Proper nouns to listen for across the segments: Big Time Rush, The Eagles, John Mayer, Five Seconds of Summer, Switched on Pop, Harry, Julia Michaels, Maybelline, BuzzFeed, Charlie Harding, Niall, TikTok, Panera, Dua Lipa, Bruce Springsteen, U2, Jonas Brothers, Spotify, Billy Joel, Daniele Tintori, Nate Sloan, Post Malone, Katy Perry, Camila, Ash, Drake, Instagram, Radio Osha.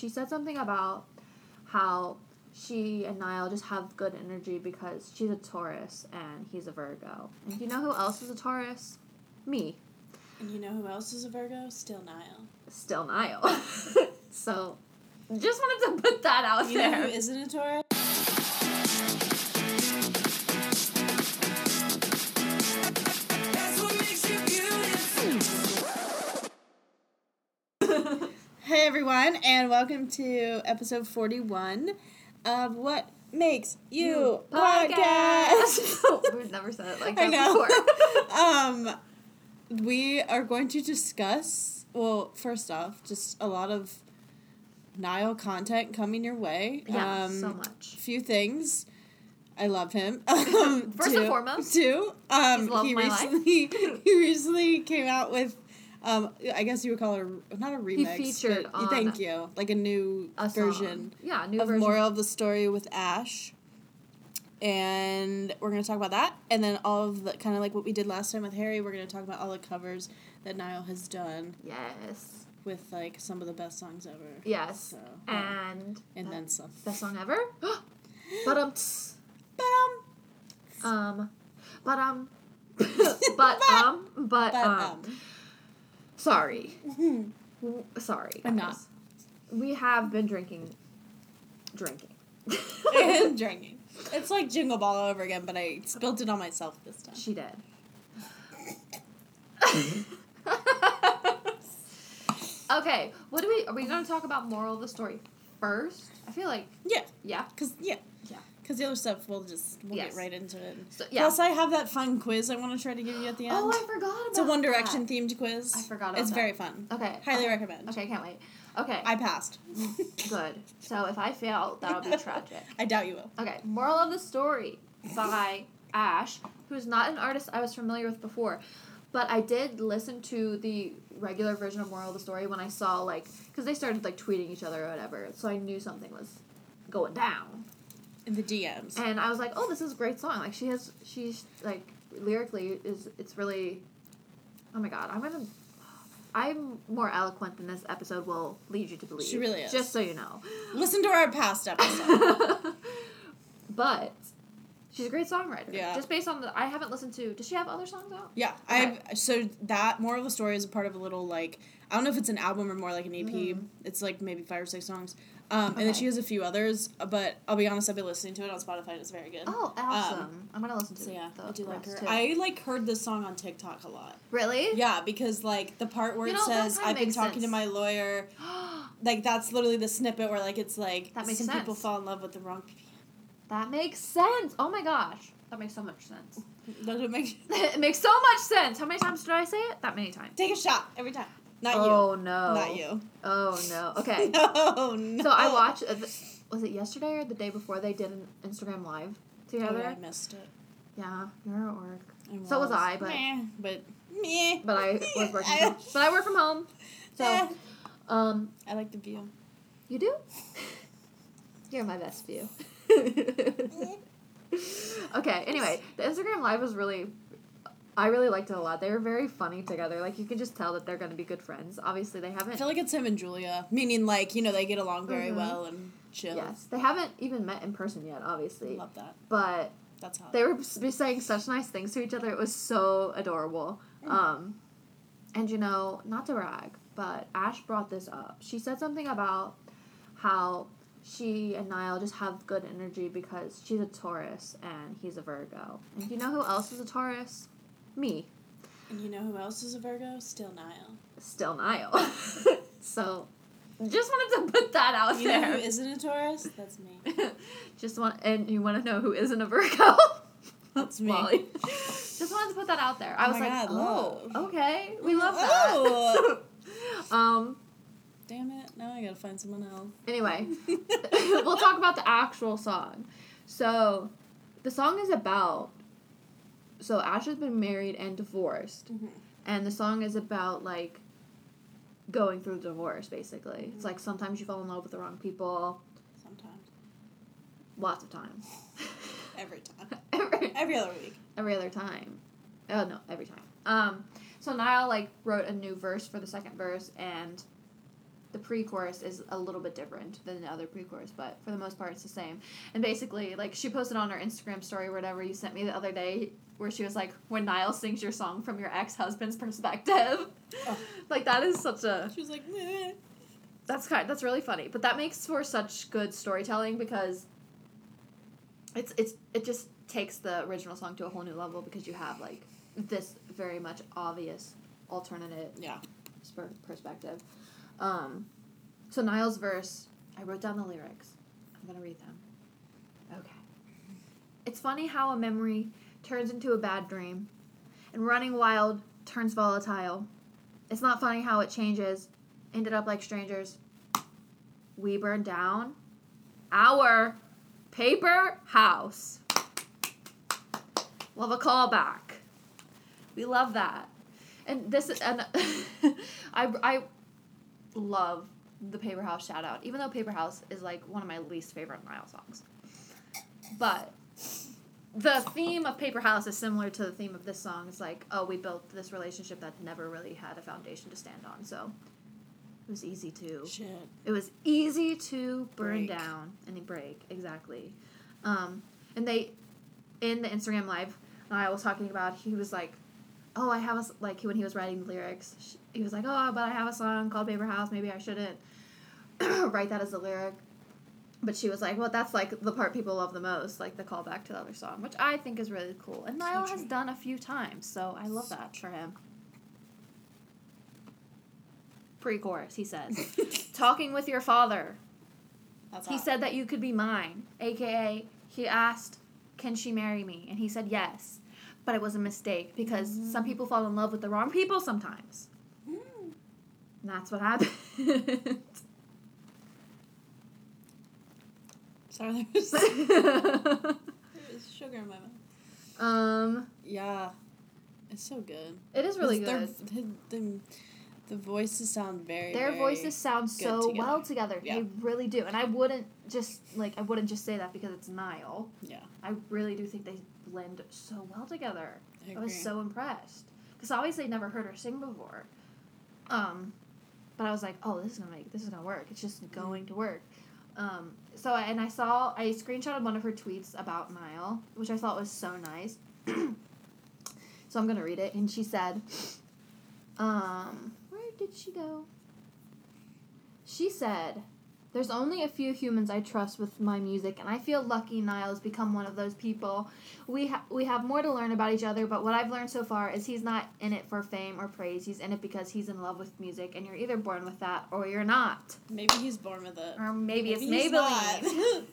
she said something about how she and Niall just have good energy because she's a Taurus and he's a Virgo. And you know who else is a Taurus? Me. And you know who else is a Virgo? Still Niall. Still Niall. So, just wanted to put that out there. You know who isn't a Taurus? Hey everyone, and welcome to episode 41 of What Makes You Podcast. We've never said it like that before. We are going to discuss, well, first off, just a lot of Niall content coming your way. Yeah, so much. Few things. I love him. First and foremost. He's loved my life. He recently came out with I guess you would call it not a remix. He featured on... Thank you. Like a version. Yeah, a new version. Of Moral of the Story with Ash. And we're going to talk about that. And then all of the, kind of like what we did last time with Harry, we're going to talk about all the covers that Niall has done. Yes. With, like, some of the best songs ever. Yes. So, and then some. Best song ever? Sorry. I'm not. We have been drinking. And drinking. It's like Jingle Ball all over again, but I spilled it on myself this time. She did. Okay, are we going to talk about moral of the story first? I feel like... Yeah. Yeah? Because the other stuff, we'll get right into it. So, yeah. Plus, I have that fun quiz I want to try to give you at the end. Oh, I forgot about it. It's a One Direction-themed quiz. I forgot about it. It's very fun. Okay. Highly recommend. Okay, can't wait. Okay. I passed. Good. So, if I fail, that'll be tragic. I doubt you will. Okay. Moral of the Story by Ash, who's not an artist I was familiar with before, but I did listen to the regular version of Moral of the Story when I saw, like, because they started, like, tweeting each other or whatever, so I knew something was going down. In the DMs. And I was like, oh, this is a great song. Like, she's, like, lyrically, it's really, oh my god, I'm more eloquent than this episode will lead you to believe. She really is. Just so you know. Listen to our past episode. But, she's a great songwriter. Yeah. Just based on I haven't listened to, does she have other songs out? Yeah. Okay. So that, Moral of the Story is a part of a little, like, I don't know if it's an album or more like an EP. Mm-hmm. It's, like, maybe 5 or 6 songs. Okay. And then she has a few others, but I'll be honest, I've been listening to it on Spotify and it's very good. Oh, awesome. I'm going to listen to it. So, yeah, I do like her. Too. I, like, heard this song on TikTok a lot. Really? Yeah, because, like, the part where it says, I've been talking to my lawyer, like, that's literally the snippet where, like, it's, like, some people fall in love with the wrong people. That makes sense. Oh, my gosh. That makes so much sense. Does it make It makes so much sense. How many times did I say it? That many times. Take a shot every time. Not you. Oh, no. Not you. Oh, no. Okay. No. So I watched, was it yesterday or the day before they did an Instagram Live together? Oh, yeah, I missed it. Yeah, you were at work. So was I, but... Meh. But I was working from home. But I work from home. So, I like the view. You do? You're my best view. Okay, anyway, the Instagram Live was really... I really liked it a lot. They were very funny together. Like, you can just tell that they're going to be good friends. Obviously, they haven't... I feel like it's him and Julia. Meaning, like, you know, they get along very well and chill. Yes. They haven't even met in person yet, obviously. Love that. But... That's hot. They were saying such nice things to each other. It was so adorable. Mm. And, you know, not to brag, but Ash brought this up. She said something about how... She and Niall just have good energy because she's a Taurus and he's a Virgo. And you know who else is a Taurus? Me. And you know who else is a Virgo? Still Niall. Still Niall. So, just wanted to put that out there. You know who isn't a Taurus? That's me. And you want to know who isn't a Virgo? That's me. Molly. Just wanted to put that out there. I was like, God, okay, we love that. Oh. Damn it, now I gotta find someone else. Anyway, we'll talk about the actual song. So, the song is about... So, Ash has been married and divorced. Mm-hmm. And the song is about, like, going through divorce, basically. Mm-hmm. It's like, sometimes you fall in love with the wrong people. Sometimes. Lots of times. Every time. Every other week. Every other time. Oh, no, every time. So, Niall, like, wrote a new verse for the second verse, and... the pre-chorus is a little bit different than the other pre-chorus, but for the most part, it's the same. And basically, like, she posted on her Instagram story or whatever you sent me the other day, where she was like, when Niall sings your song from your ex-husband's perspective. Oh. Like, that is such a... She was like, meh. That's really funny. But that makes for such good storytelling, because it just takes the original song to a whole new level, because you have, like, this very much obvious alternative perspective. So Niall's verse, I wrote down the lyrics. I'm going to read them. Okay. It's funny how a memory turns into a bad dream, and running wild turns volatile. It's not funny how it changes. Ended up like strangers. We burned down our paper house. Love a callback. We love that. And this is... And I love the Paper House shout out, even though Paper House is like one of my least favorite Niall songs. But the theme of Paper House is similar to the theme of this song. It's like, oh, we built this relationship that never really had a foundation to stand on. So it was easy to... Shit. It was easy to burn down and break. Exactly. And they, in the Instagram Live, Niall was talking about, he was like, oh, I have a... Like, when he was writing the lyrics, he was like, oh, but I have a song called Paper House. Maybe I shouldn't write that as a lyric. But she was like, well, that's, like, the part people love the most, like, the callback to the other song, which I think is really cool. And Niall has done a few times, so I love that for him. Pre-chorus, he says. Talking with your father. That's he hot. Said that you could be mine, a.k.a. he asked, can she marry me? And he said yes. But it was a mistake, because some people fall in love with the wrong people sometimes. Mm. And that's what happened. Sorry, there's sugar in my mouth. Yeah. It's so good. It is really good. The voices sound very, their very voices sound so together. Well together. Yeah. They really do. And I wouldn't just say that because it's Niall. Yeah. I really do think they blend so well together. I was so impressed. Because obviously I'd never heard her sing before. But I was like, oh, this is gonna work. It's just going to work. I screenshotted one of her tweets about Niall, which I thought was so nice. So I'm gonna read it. And she said, where did she go? She said, there's only a few humans I trust with my music, and I feel lucky Niall's become one of those people. We have more to learn about each other, but what I've learned so far is he's not in it for fame or praise. He's in it because he's in love with music, and you're either born with that or you're not. Maybe he's born with it. Or maybe it's Maybelline.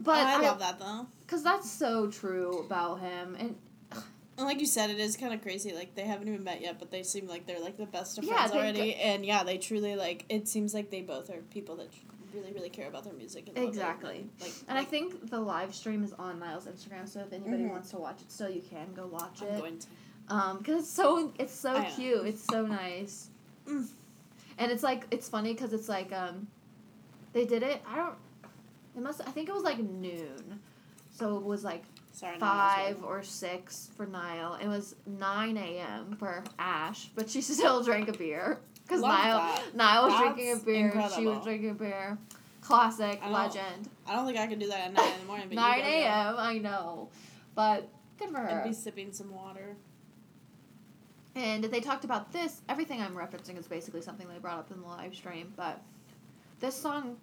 But I love that, though. Because that's so true about him, and like you said, it is kind of crazy. Like, they haven't even met yet, but they seem like they're, like, the best of friends already. They truly, like, it seems like they both are people that really, really care about their music. And exactly. I think the live stream is on Niall's Instagram, so if anybody wants to watch it still, you can go watch it. I'm going to. Because it's so cute. It's so nice. Mm. And it's, like, it's funny because it's, like, they did it, I think it was, like, noon. So it was, like... Sorry, 5 or 6 for Niall. It was 9 a.m. for Ash, but she still drank a beer. Because Niall was drinking a beer. Incredible. She was drinking a beer. Classic, legend. I don't think I can do that at 9 in the morning. But 9 a.m., I know. But good for her. And be sipping some water. And they talked about this. Everything I'm referencing is basically something they brought up in the live stream. But this song...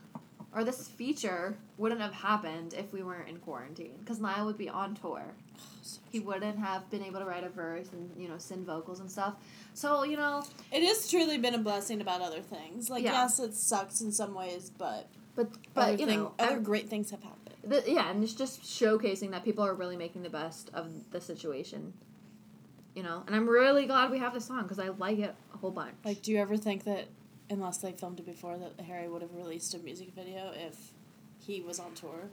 Or this feature wouldn't have happened if we weren't in quarantine. Because Niall would be on tour. Oh, so he wouldn't have been able to write a verse and, send vocals and stuff. So, It has truly been a blessing about other things. Like, yes, it sucks in some ways, but other great things have happened. And it's just showcasing that people are really making the best of the situation. And I'm really glad we have this song because I like it a whole bunch. Like, do you ever think that... Unless they filmed it before, that Harry would have released a music video if he was on tour.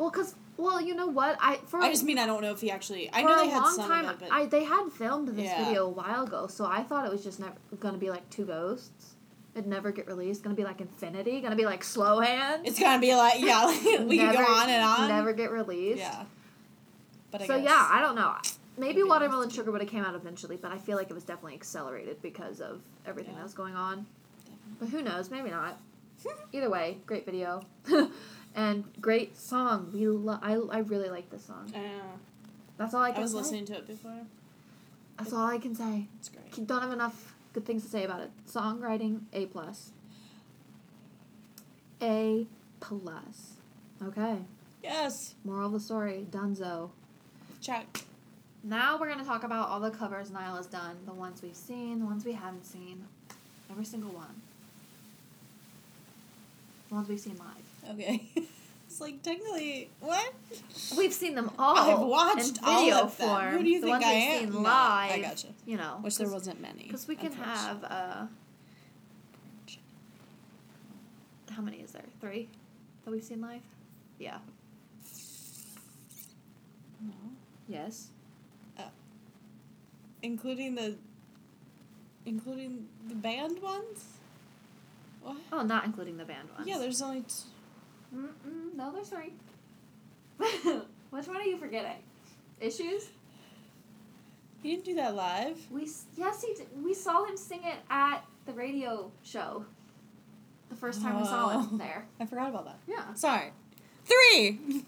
Well, you know what? I don't know if he actually... I know they had some of it, but... They had filmed this video a while ago, so I thought it was just never going to be, like, Two Ghosts. It'd never get released. Going to be, like, Infinity. Going to be, like, Slow Hand. It's going to be, like, we can go on and on. Never get released. Yeah. But I guess... So, I don't know. Maybe Watermelon Sugar would have came out eventually, but I feel like it was definitely accelerated because of everything that was going on. But who knows? Maybe not. Either way, great video. And great song. I really like this song. I know. That's all I can say. I was listening to it before. That's all I can say. It's great. Don't have enough good things to say about it. Songwriting, A+. A+. Okay. Yes. Moral of the story, dunzo. Check. Now we're going to talk about all the covers Niall has done. The ones we've seen, the ones we haven't seen. Every single one. The ones we've seen live. Okay. It's like, technically, what? We've seen them all. I've watched all of them. Form. Who do you think I am? Seen live. No, I gotcha. You know. Which there wasn't many. Because we can have, how many is there? 3 that we've seen live? Yeah. No. Yes. Including the band ones? What? Oh, not including the band ones. Yeah, there's only no, there's 3. Which one are you forgetting? Issues? He didn't do that live. Yes, he did. We saw him sing it at the radio show. The first time we saw him there. I forgot about that. Yeah. Sorry. 3!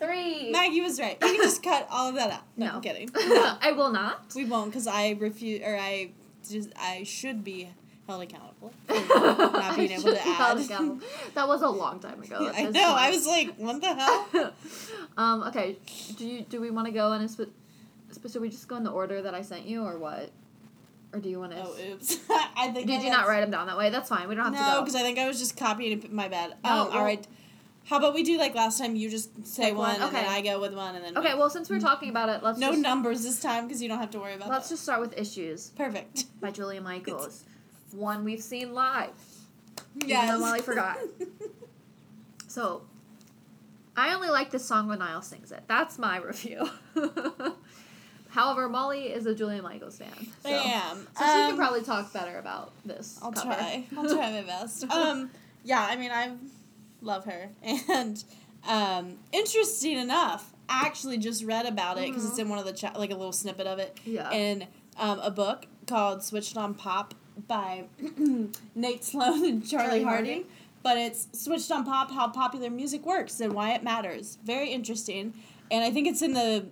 Maggie was right. You can just cut all of that out. No. I'm kidding. I will not. We won't, because I refuse, or I should be held accountable for not being able to add. That was a long time ago. Yeah, I know. Point. I was like, what the hell? Okay. Do we want to go in a should we just go in the order that I sent you, or what? Or do you want to? Oh, oops. I think. Did you not write them down that way? That's fine. We don't have to go. No, because I think I was just copying and putting my bad. All right. How about we do, like, last time you just say one, and then I go with one, and then... Okay, well, since we're talking about it, let's no numbers this time, because you don't have to worry about Let's just start with Issues. Perfect. By Julia Michaels. One we've seen live. Yes. Even though Molly forgot. So, I only like this song when Niall sings it. That's my review. However, Molly is a Julia Michaels fan. So. I am. So she can probably talk better about this cover. I'll try my best. Yeah, I mean, I've... Love her. And, interesting enough, I actually just read about it, because it's in one of the, a little snippet of it. Yeah. In a book called Switched on Pop by Nate Sloan and Charlie Harding. But it's Switched on Pop, How Popular Music Works and Why It Matters. Very interesting. And I think it's in the,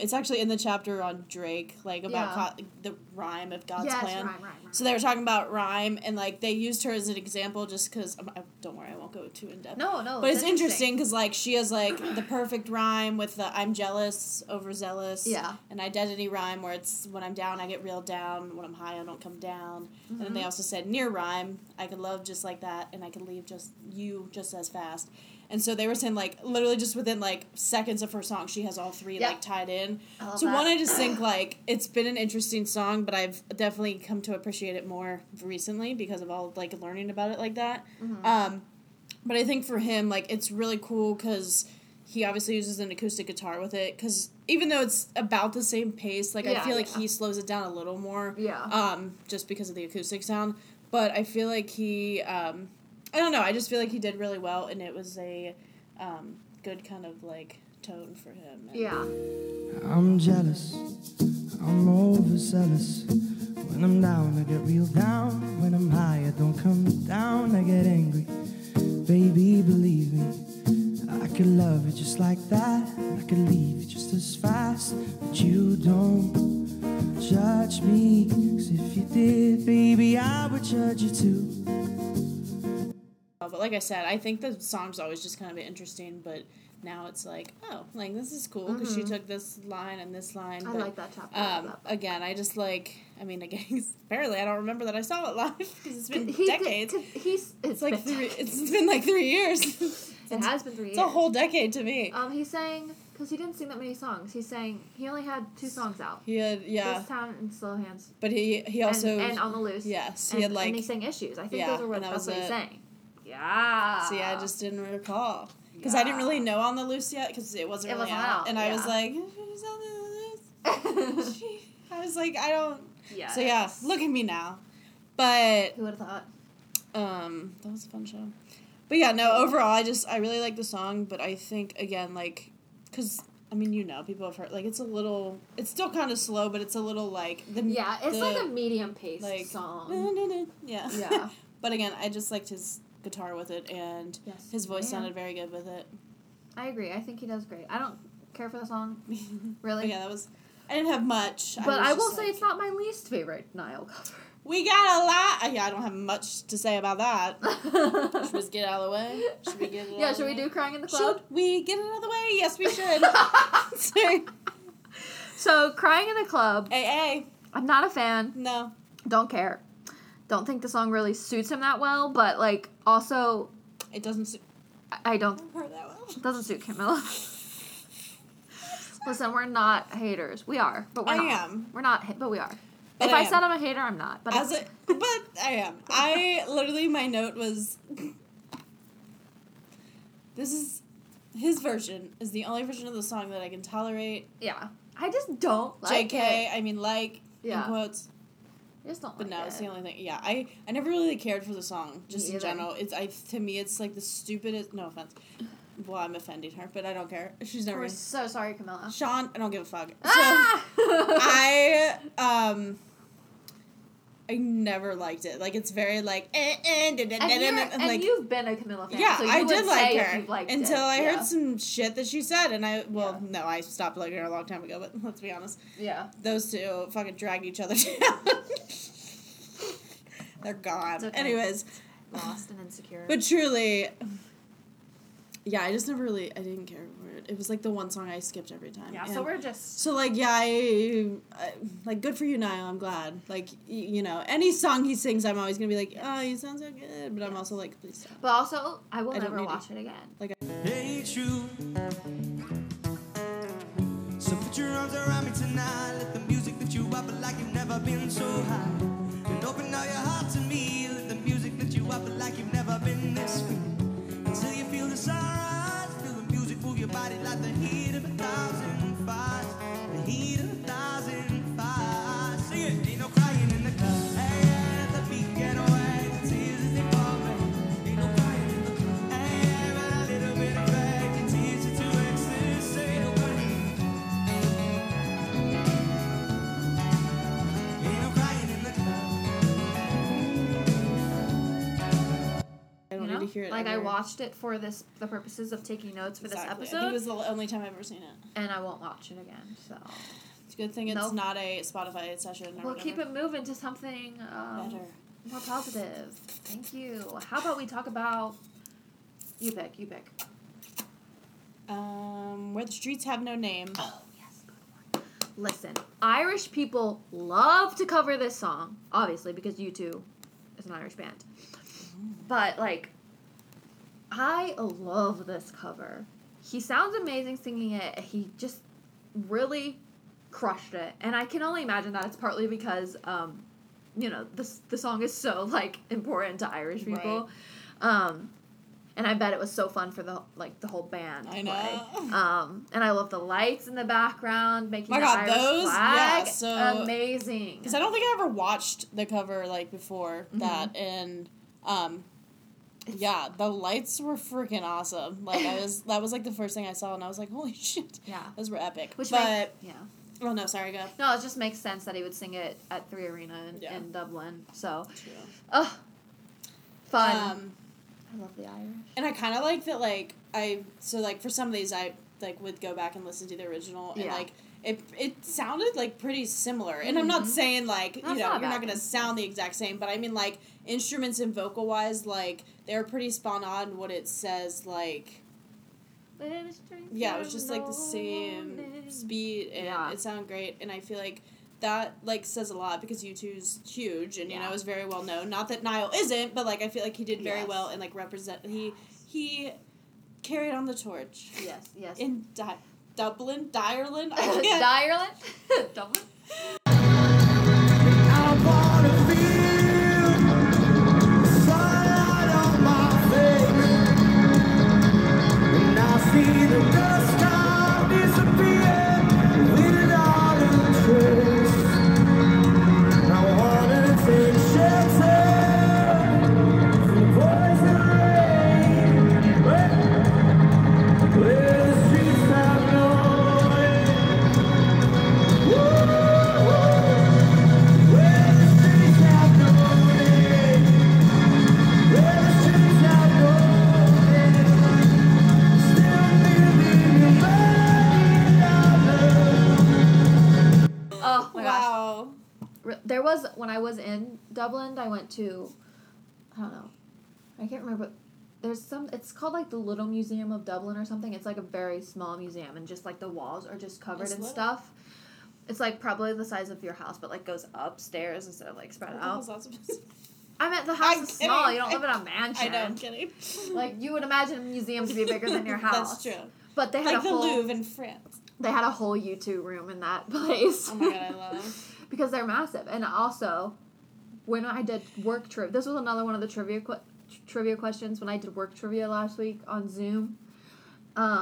it's actually in the chapter on Drake, like, about the rhyme of God's plan. Rhyme. So they were talking about rhyme, and, like, they used her as an example just because, don't worry, I won't go too in-depth. No. But it's interesting because, like, she has, like, the perfect rhyme with the I'm jealous, overzealous. Yeah. An identity rhyme where it's when I'm down, I get real down. When I'm high, I don't come down. Mm-hmm. And then they also said near rhyme, I could love just like that, and I could leave just as fast. And so they were saying, like, literally just within, like, seconds of her song, she has all 3, like, tied in. So one, I just think, like, it's been an interesting song, but I've definitely come to appreciate it more recently because of all, like, learning about it like that. Mm-hmm. But I think for him, like, it's really cool because he obviously uses an acoustic guitar with it because even though it's about the same pace, like, I feel like he slows it down a little more. Yeah. Just because of the acoustic sound. But I feel like he... I don't know, I just feel like he did really well, and it was a good kind of, like, tone for him. And I'm jealous, I'm overzealous. When I'm down, I get real down. When I'm high, I don't come down, I get angry. Baby, believe me, I could love you just like that. I could leave you just as fast, but you don't judge me. 'Cause if you did, baby, I would judge you too. But like I said, I think the song's always just kind of interesting, but now it's like, this is cool, because she took this line and this line. I like that chapter. Again, I just like, apparently I don't remember that I saw it live, because it's been decades. It's been like 3 years. It has been 3 years. It's a whole decade to me. He sang, because he didn't sing that many songs. He only had 2 songs out. He had, This Town and Slow Hands. But he also... And On the Loose. Yes. He had like... And he sang Issues. I think those were what he sang. Yeah. See, I just didn't recall. Because I didn't really know On the Loose yet, because it wasn't really out. And I was like, who's On the Loose? I was like, I don't... Yes. So yeah, look at me now. But... Who would have thought? That was a fun show. But yeah, no, overall, I really like the song, but I think, again, like... Because... people have heard, like, it's still kind of slow, but it's a little, like... Yeah, it's like a medium-paced song. Yeah. But again, I just liked his guitar with it, and his voice sounded very good with it. I agree. I think he does great. I don't care for the song, really. Yeah, that was... I didn't have much. But I will say it's not my least favorite Niall cover. We got a lot. Yeah, I don't have much to say about that. Should we just get out of the way? Should we get it out of the way? Yeah, should we do Crying in the Club? Should we get it out of the way? Yes, we should. So, Crying in the Club. AA. I'm not a fan. No. Don't care. Don't think the song really suits him that well, but, like, also... It doesn't suit... I don't... her that well. Doesn't suit Camila. Listen, we're not haters. We are, but we're not. I am. We're not, but we are. But if I said I'm a hater, I'm not. But I am. I literally, my note was, this is, his version is the only version of the song that I can tolerate. Yeah. I just don't like JK, I mean, like, in quotes. I just don't like it. But no, it's the only thing. Yeah, I never really cared for the song, just in general. To me, it's like the stupidest, no offense. Well, I'm offending her, but I don't care. She's never... We're so sorry, Camila. Sean, I don't give a fuck. Ah! So, I never liked it. Like, it's very, like... And you've been a Camila fan, so I did like her until I heard some shit that she said, and I... Well, no, I stopped liking her a long time ago, but let's be honest. Yeah. Those two fucking dragged each other down. They're gone. Okay. Anyways. Lost and insecure. But truly... Yeah, I just never really... I didn't care for it. It was, like, the one song I skipped every time. Yeah, and so we're just... So, like, yeah, I... Like, good for you, Niall. I'm glad. Like, you know, any song he sings, I'm always going to be like, oh, you sound so good. But I'm also like, please stop. But also, I never watch it again. Like, I hate you. So put your arms around me tonight. Let the music that you up like you've never been so high. And open all your heart to me. Let the music that you up like you've never been this free. Until you feel the sunrise, feel the music move your body like the heat of 1,000 fires, the heat of 1,000 fires. Sing it, ain't no crying in the club. Hey, let the beat get away, the tears as they fall away. Ain't no crying in the club. Hey, but a little bit of rage, it tears you to ecstasy. Ain't no crying in the club. Ain't no crying in the club. I don't need to hear it. Like, I watched it for the purposes of taking notes for this episode. I think it was the only time I've ever seen it. And I won't watch it again, so... It's a good thing it's not a Spotify session or whatever. Keep it moving to something better. More positive. Thank you. How about we talk about... You pick. Where the Streets Have No Name. Oh, yes, good one. Listen, Irish people love to cover this song, obviously, because U2 is an Irish band. But, like... I love this cover. He sounds amazing singing it. He just really crushed it. And I can only imagine that it's partly because, the song is so, like, important to Irish people. Right. And I bet it was so fun for the whole band. I know. Play. And I love the lights in the background making the Irish flag. Yeah, so amazing. Because I don't think I ever watched the cover, like, before that. And, yeah, the lights were freaking awesome. Like, that was like the first thing I saw, and I was like, holy shit. Yeah. Those were epic. Oh, no, sorry, go. No, it just makes sense that he would sing it at Three Arena in Dublin. So. True. Oh. Fun. I love the Irish. And I kind of like that, like, for some of these, I, like, would go back and listen to the original, and, like, it sounded, like, pretty similar. And I'm not saying, like, you're not going to sound the exact same, but I mean, like, instruments and vocal-wise, like, they're pretty spot-on what it says, like... Yeah, it was just, like, the same speed, and it sounded great. And I feel like that, like, says a lot, because U2's huge, and, is very well-known. Not that Niall isn't, but, like, I feel like he did very well and, like, represent... He carried on the torch. Yes. In Dublin? Ireland? Dublin? I wanna feel sunlight on my face. When I see the dust cloud disappear, without a trace. I wanna take shelter from poison rain. Where the streets have no way. Woo! was, when I was in Dublin, I went to, I don't know, I can't remember, there's some, it's called, like, the Little Museum of Dublin or something. It's, like, a very small museum, and just, like, the walls are just covered in stuff. It's, like, probably the size of your house, but, like, goes upstairs instead of, like, spread out. I meant the house is small. You don't live in a mansion. I know, I'm kidding. Like, you would imagine a museum to be bigger than your house. That's true. But they had like a whole... Like the Louvre in France. They had a whole U2 room in that place. Oh, my God, I love it. Because they're massive. And also, when I did work trivia... This was another one of the trivia questions when I did work trivia last week on Zoom. One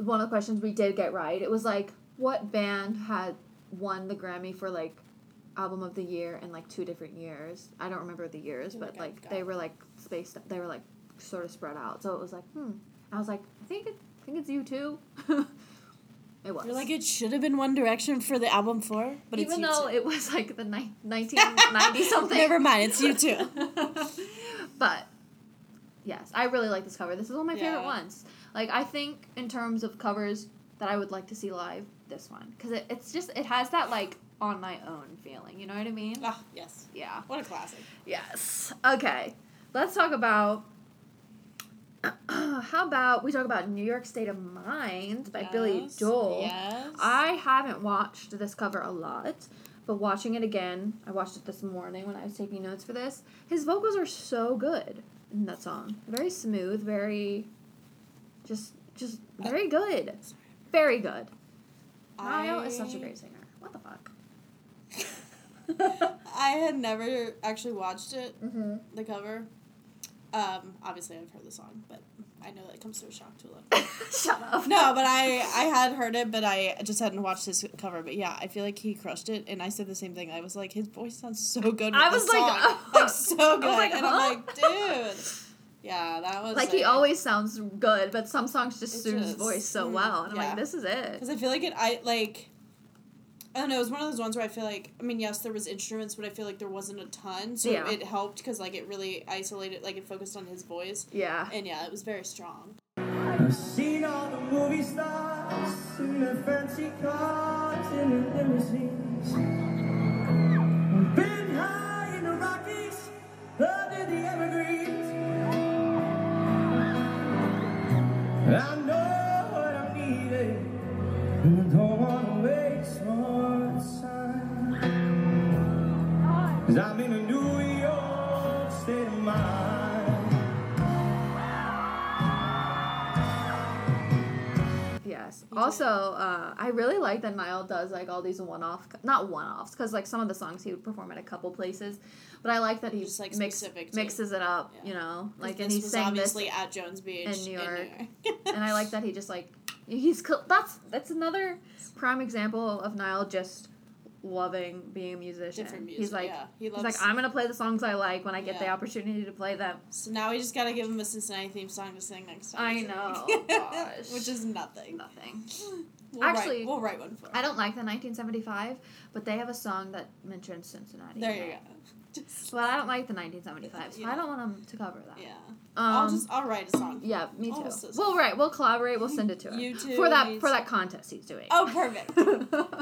of the questions we did get right, it was, like, what band had won the Grammy for, like, album of the year in, like, 2 different years? I don't remember the years, but, like, they were, like, spaced... They were, like, sort of spread out. So it was like, I was like, I think it's U2. It was. You're like, it should have been One Direction for the album 4, but even it's U2. Even though it was like the 1990-something. Never mind, it's U2. But, yes, I really like this cover. This is one of my favorite ones. Like, I think in terms of covers that I would like to see live, this one. Because it's just, it has that, like, on my own feeling. You know what I mean? Oh, yes. Yeah. What a classic. Yes. Okay. Let's talk about... How about we talk about New York State of Mind by Billy Joel? Yes. I haven't watched this cover a lot, but watching it again, I watched it this morning when I was taking notes for this. His vocals are so good in that song. Very smooth, very, just very good. Very good. Niall is such a great singer. What the fuck? I had never actually watched it, the cover. Obviously I've heard the song, but I know that comes to a shock to a lot of people. Shut up. No, but I had heard it, but I just hadn't watched his cover. But yeah, I feel like he crushed it, and I said the same thing. I was like, his voice sounds so good with the song. Like, so good. I was like, and I'm like, dude. Yeah, that was like he always sounds good, but some songs just suit his voice so well. And I'm like, this is it. Because I feel like I don't know, it was one of those ones where I feel like, I mean, yes, there was instruments, but I feel like there wasn't a ton, so it helped because, like, it really isolated, like, it focused on his voice. Yeah. And, yeah, it was very strong. I've seen all the movie stars in the fancy cars in the limousines. I've been high in the Rockies, under the evergreens. I know what I'm needing, and I don't want to waste more. I'm in a New York state of mind. Yes. Also, I really like that Niall does, like, all these not one-offs, because, like, some of the songs he would perform at a couple places, but I like that he just, like, mixes it up, you know? Like, and he sang this obviously at Jones Beach in New York. And I like that he just, like, that's another prime example of Niall just loving being a musician. Different music, he's like, he's like, I'm gonna play the songs I like when I get the opportunity to play them. So now we just gotta give him a Cincinnati theme song to sing next time. I know, gosh. Which is nothing. Nothing. We'll write one for him. I don't like the 1975, but they have a song that mentions Cincinnati. There you go. Well, I don't like the 1975, so I don't want him to cover that. Yeah. I'll write a song. Yeah, me too. We'll collaborate, we'll send it to him. You too. For that contest he's doing. Oh, perfect.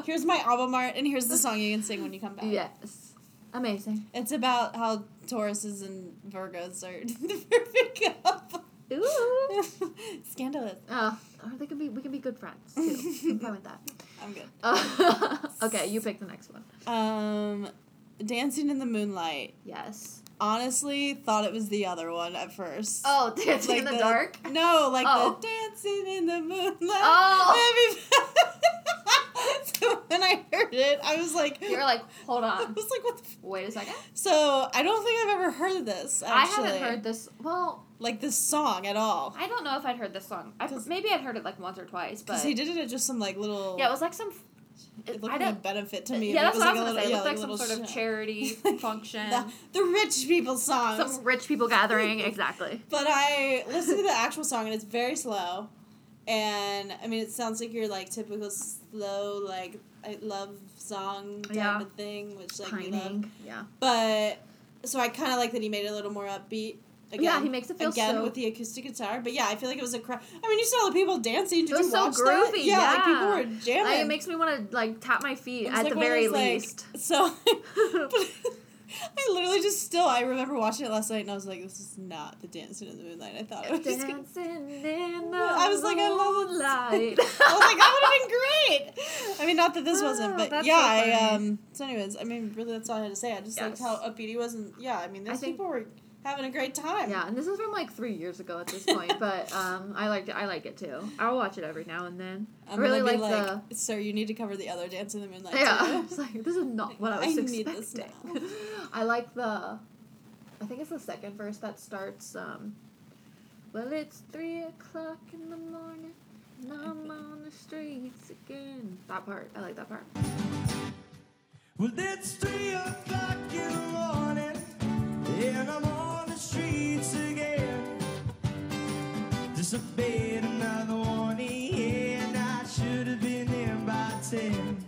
Here's my album art, and here's the song you can sing when you come back. Yes. Amazing. It's about how Tauruses and Virgos are the perfect couple. Ooh. Scandalous. We can be good friends, too. I'm fine with that. I'm good. Okay, you pick the next one. Dancing in the Moonlight. Yes. Honestly, thought it was the other one at first. Oh, Dancing in the Dark? No, like the Dancing in the Moonlight. Oh! So when I heard it, I was like... You were like, hold on. I was like, what the... Wait a second. So, I don't think I've ever heard this, actually. I haven't heard this... Well... Like, this song at all. I don't know if I'd heard this song. Maybe I'd heard it, like, once or twice, but... Because he did it at just some, like, little... Yeah, it was like some... It looked like a benefit to me. Yeah, that's what I was going to say. It looked like some sort of charity function. The rich people song. Some rich people gathering, exactly. But I listened to the actual song, and it's very slow. And, I mean, it sounds like your, like, typical slow, like, I love song type of thing, which, like, we love. Yeah. But, so I kind of like that he made it a little more upbeat. again. Yeah, he makes it feel again so... with the acoustic guitar. But yeah, I feel like it was a crowd. I mean, you saw the people dancing. Did you watch so groovy, that? Yeah, yeah. Like, people were jamming. Like, it makes me want to, like, tap my feet at the very least. I literally just I remember watching it last night, and I was like, this is not the Dancing in the Moonlight I thought it was. I was like, I love it. I was like, that would have been great. I mean, not that this wasn't, but yeah. So anyways, I mean, really, that's all I had to say. I just liked how upbeat he was, and yeah, I mean, these people were having a great time. Yeah, and this is from like 3 years ago at this point, but I liked it. I like it too. I'll watch it every now and then. I really like the... So you need to cover the other Dancing in the Moonlight. Yeah, it's like, this is not what I was expecting. Need this now. I like the... I think it's the second verse that starts, well, it's 3:00 in the morning, and I'm on the streets again. That part. I like that part. Well, it's 3:00 in the morning, and I'm on the streets again. Disobeyed another warning, and I should have been there by 10.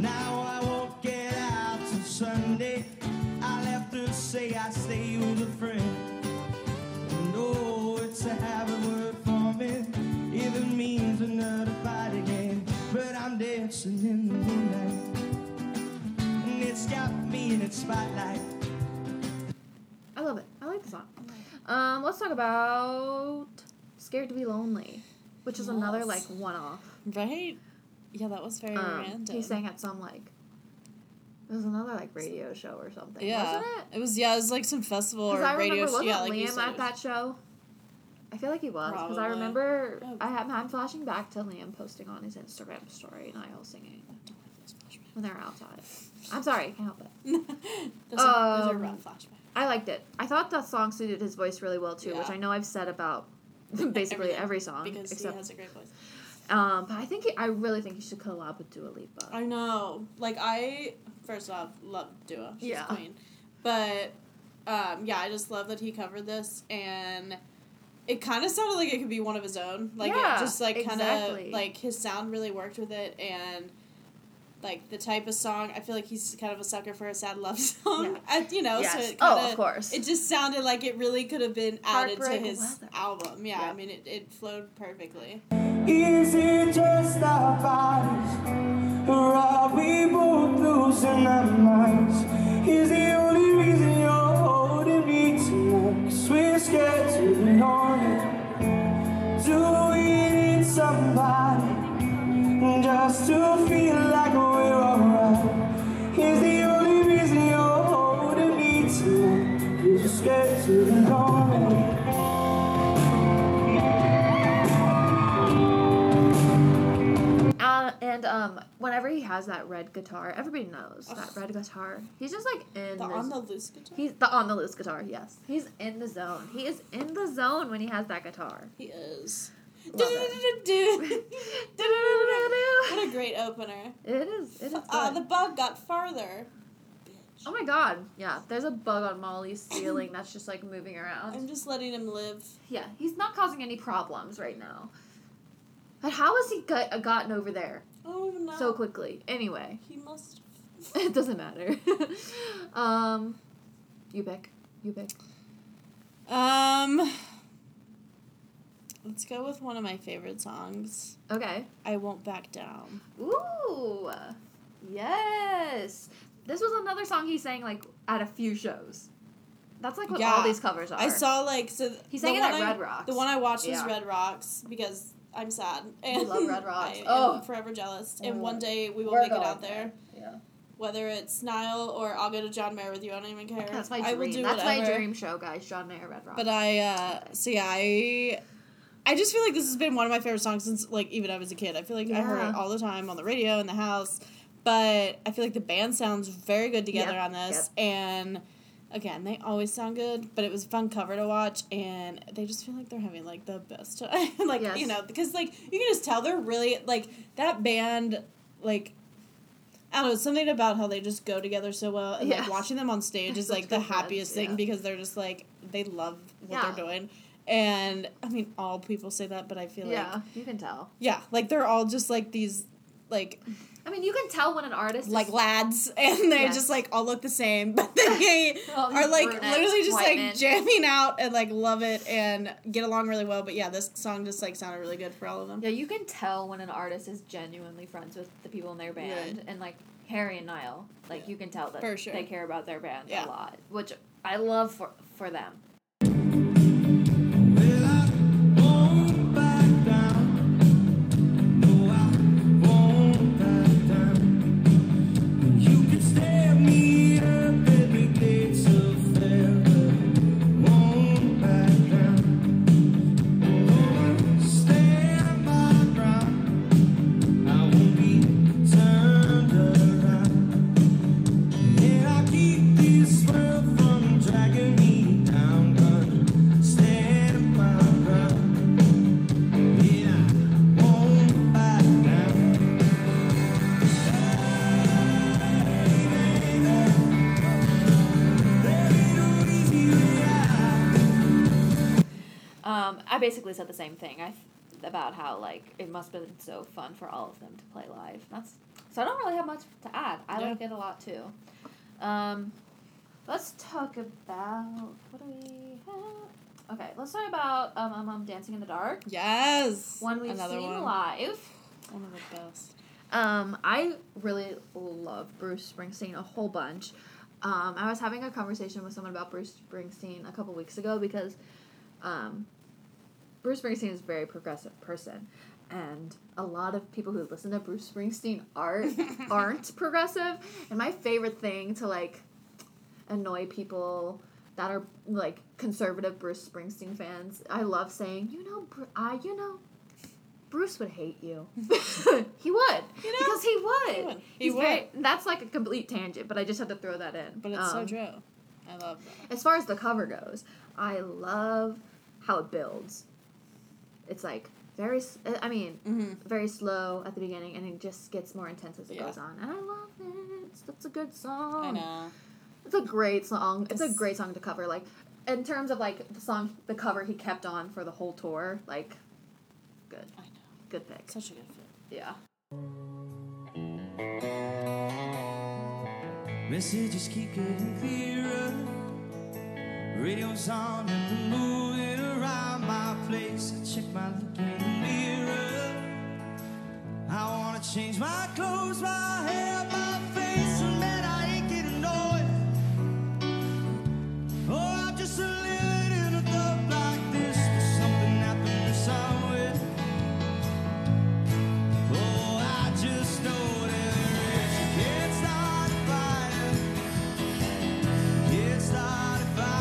Now I won't get out till Sunday. I'll have to say I stay with a friend. And oh, it's a habit word for me. Even means another fight again. But I'm dancing in the moonlight, and it's got me in its spotlight. I love it. I like the song. Let's talk about Scared to be Lonely, which is another, like, one-off. Right? Yeah, that was very random. He sang at some, like, it was another, like, radio show or something, wasn't it? It was, yeah, it was, like, some festival or radio show. Because I remember, wasn't Liam at that show? I feel like he was, because I remember, I'm flashing back to Liam posting on his Instagram story, Niall singing when they were outside. I'm sorry, I can't help it. Those are rough flashbacks. I liked it. I thought that song suited his voice really well, too, which I know I've said about basically every song. Because he has a great voice. But I think I really think he should collab with Dua Lipa. I know. Like, I, first off, love Dua. She's a queen. But, I just love that he covered this, and it kind of sounded like it could be one of his own. Like, it just, like, kind of, like, his sound really worked with it, and... Like, the type of song, I feel like he's kind of a sucker for a sad love song, so it kinda, of course. It just sounded like it really could have been added to his album. Yeah, I mean, it flowed perfectly. Is it just our bodies, or are we both losing our minds? Is the only reason you're holding me tonight, 'cause we're scared to be lonely? Do we need somebody just to feel like we're alright? Here's the only reason you're holding me tonight, you're just scared to be lonely. And whenever he has that red guitar, everybody knows that red guitar. He's just like in the on the loose guitar. He's the on the loose guitar. Yes, he's in the zone. He is in the zone when he has that guitar. He is. What a great opener. It is. It is good. The bug got farther. Bitch. Oh my god. Yeah, there's a bug on Molly's ceiling that's just like moving around. I'm just letting him live. Yeah, he's not causing any problems right now. But how has he gotten over there? Oh no. So quickly. Anyway. He must. It doesn't matter. You pick. Let's go with one of my favorite songs. Okay. I Won't Back Down. Ooh. Yes. This was another song he sang, like, at a few shows. That's, like, what all these covers are. I saw, like, so... He sang it at Red Rocks. The one I watched was Red Rocks, because I'm sad. And I love Red Rocks. I'm forever jealous. And one day we will make it out there. Yeah. Whether it's Niall or I'll go to John Mayer with you, I don't even care. That's my dream. I will do whatever. That's my dream show, guys. John Mayer, Red Rocks. But I just feel like this has been one of my favorite songs since, like, even I was a kid. I feel like I heard it all the time on the radio, in the house. But I feel like the band sounds very good together on this. And, again, they always sound good. But it was a fun cover to watch. And they just feel like they're having, like, the best time. Like, you know, because, like, you can just tell they're really, like, that band, like... I don't know, something about how they just go together so well, and, like, watching them on stage is, like, the happiest thing, because they're just, like, they love what they're doing. And, I mean, all people say that, but I feel like... Yeah, you can tell. Yeah, like, they're all just, like, these like... I mean, you can tell when an artist like is... lads, and they just, like, all look the same, but they are, like, literally just, like, jamming out and, like, love it and get along really well. But, yeah, this song just, like, sounded really good for all of them. Yeah, you can tell when an artist is genuinely friends with the people in their band. Yeah. And, like, Harry and Niall, like, you can tell that they care about their band a lot, which I love for them. Basically said the same thing about how, like, it must have been so fun for all of them to play live. So I don't really have much to add. I like it a lot, too. Let's talk about... What do we have? Okay, let's talk about Dancing in the Dark. Yes! One we've seen live. One of the best. I really love Bruce Springsteen a whole bunch. I was having a conversation with someone about Bruce Springsteen a couple weeks ago because... Bruce Springsteen is a very progressive person, and a lot of people who listen to Bruce Springsteen aren't progressive, and my favorite thing to, like, annoy people that are, like, conservative Bruce Springsteen fans, I love saying, Bruce would hate you. He would. You know? Because he would. He would. That's, like, a complete tangent, but I just had to throw that in. But it's so true. I love that. As far as the cover goes, I love how it builds. It's, like, very slow at the beginning, and it just gets more intense as it goes on. And I love it. That's a good song. I know. It's a great song. It's a great song to cover. Like, in terms of, like, the cover he kept on for the whole tour, like, good. I know. Good pick. Such a good fit. Yeah. Messages keep getting clearer. Radio's on and moving around my place. I check my look in the mirror. I wanna change my clothes, my hair, my face, and man, I ain't getting nowhere. Oh, I'm just living in a dump like this, but something happened somewhere. Oh, I just know there is. You can't start a fire. Can't start a fire.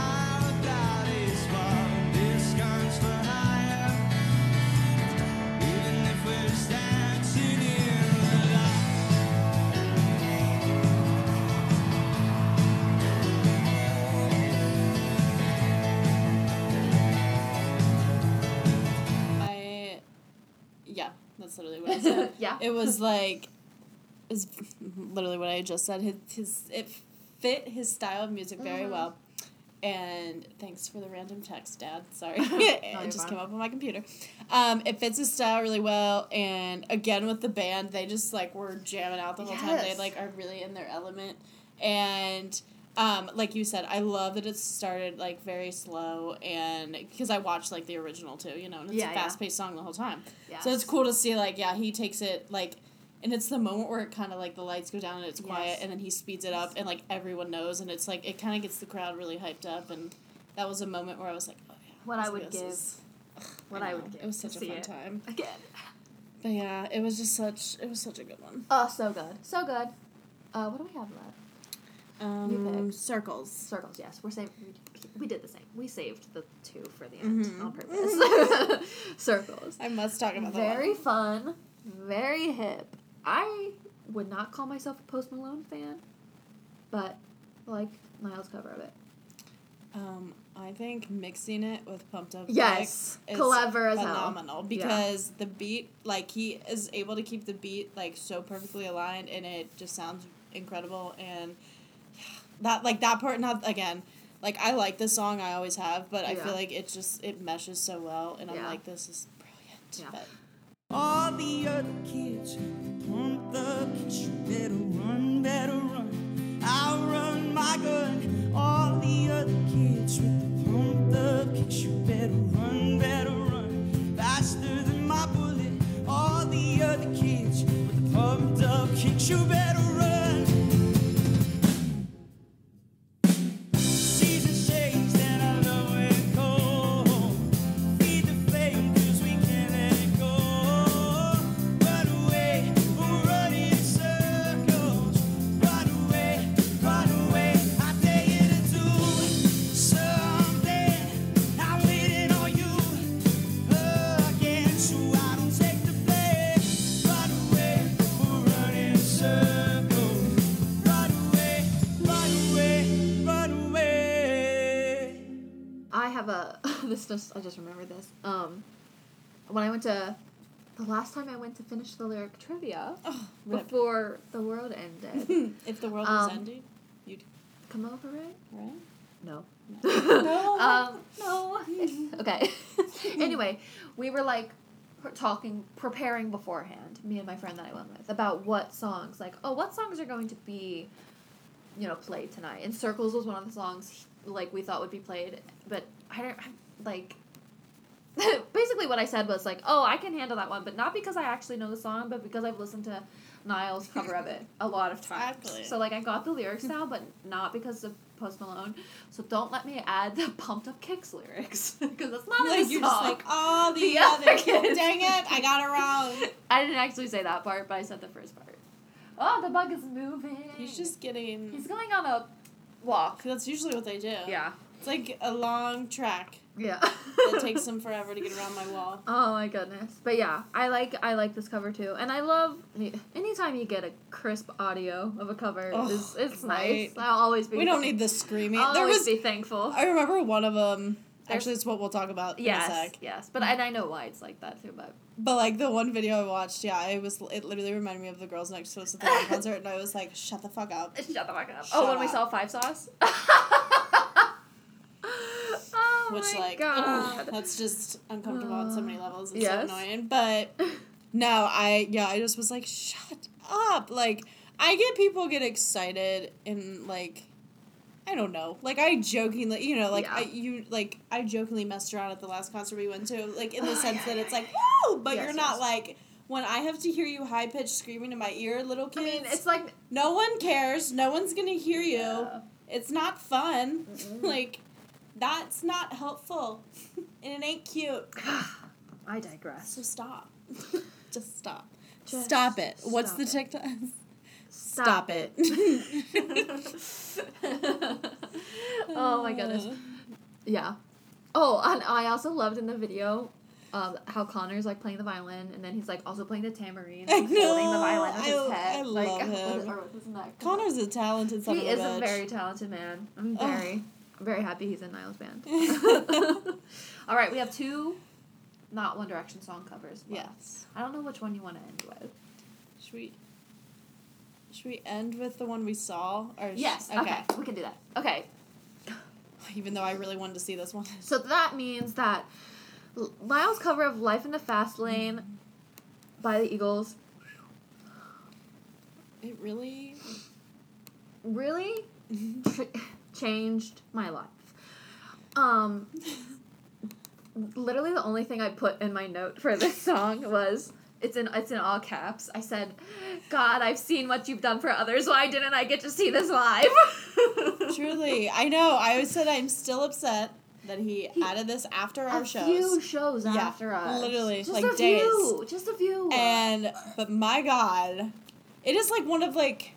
That's literally what I said. Yeah. It was like, it's literally what I just said. It fit his style of music very well. And thanks for the random text, Dad. Sorry. It just came up on my computer. It fits his style really well. And again, with the band, they just, like, were jamming out the whole time. They, like, are really in their element. And... like you said, I love that it started, like, very slow, and because I watched, like, the original, too, you know, and it's a fast-paced song the whole time. Yeah. So it's cool to see, like, he takes it, like, and it's the moment where it kind of, like, the lights go down and it's quiet, and then he speeds it up, and, like, everyone knows, and it's, like, it kind of gets the crowd really hyped up, and that was a moment where I was like, oh, yeah. It was such a fun time. Again. But, yeah, it was such a good one. Oh, so good. So good. What do we have left? Circles. Circles, yes. We're saved. We did the same. We saved the two for the end on purpose. Circles. I must talk about that. Very fun. Very hip. I would not call myself a Post Malone fan, but I like Niall's cover of it. I think mixing it with Pumped Up Yes, clever as hell. Phenomenal because the beat, like, he is able to keep the beat, like, so perfectly aligned, and it just sounds incredible. And that, like, that part, not, again, like, I like this song, I always have, but I feel like it meshes so well, and I'm like, this is brilliant. Yeah. But. all the other kids pump the kids. You better run, I'll run my gun. All the other kids with the pump the kids. You better run, faster than my bullet. All the other kids with the pumped up kicks. You better run. I just remember this. When I went to, the last time I went to finish the lyric trivia before the world ended. If the world was ending, you'd come over it, right? No, no, no. Okay. Anyway, we were like talking, preparing beforehand, me and my friend that I went with, about what songs, like, oh, what songs are going to be, you know, played tonight. And Circles was one of the songs like we thought would be played, but like, basically what I said was, like, oh, I can handle that one, but not because I actually know the song, but because I've listened to Niall's cover of it a lot of times. Exactly. So, like, I got the lyrics now, but not because of Post Malone, so don't let me add the pumped-up kicks lyrics, because that's not like, in the you're song. Just like, oh, the other kids. Dang it, I got it wrong. I didn't actually say that part, but I said the first part. Oh, the bug is moving. He's just getting... He's going on a walk. That's usually what they do. Yeah. It's like a long track. Yeah. It takes them forever to get around my wall. Oh my goodness. But yeah, I like this cover too. And I love anytime you get a crisp audio of a cover, it's nice. I'll always be We don't need the screaming. I'll always be thankful. I remember one of them. Actually, it's what we'll talk about in a sec. Yes, but and I know why it's like that too, but like the one video I watched, it literally reminded me of the girls next to us at the concert, and I was like, shut the fuck up. Shut up. We saw Five Sauce. Which, like, that's just uncomfortable on so many levels. It's so annoying. But, no, I just was like, shut up. Like, I get people get excited and, like, I don't know. Like, I jokingly, you know, like, I jokingly messed around at the last concert we went to, like, in the sense that it's like, woo! But you're not, like, when I have to hear you high-pitched screaming in my ear, little kids. I mean, it's like... No one cares. No one's gonna hear you. Yeah. It's not fun. Mm-hmm. Like... That's not helpful, and it ain't cute. I digress. So stop. Just stop. Just stop it. What's the TikTok? Stop it. Oh, my goodness. Yeah. Oh, and I also loved in the video how Connor's, like, playing the violin, and then he's, like, also playing the tambourine and holding the violin with his head. I love him. Connor's a talented son of a bitch. He is a very talented man. I'm very happy he's in Niall's band. All right, we have two not One Direction song covers left. Yes. I don't know which one you want to end with. Should we end with the one we saw? Or yes, okay. We can do that. Okay. Even though I really wanted to see this one. So that means that Niall's cover of Life in the Fast Lane by the Eagles. It really... Really? Changed my life. Literally the only thing I put in my note for this song was it's in all caps. I said, God, I've seen what you've done for others. Why didn't I get to see this live? Truly. I know. I said I'm still upset that he added this after our shows. A few shows after us. Literally. Just like a few. Days. Just a few. But my God. It is like one of like...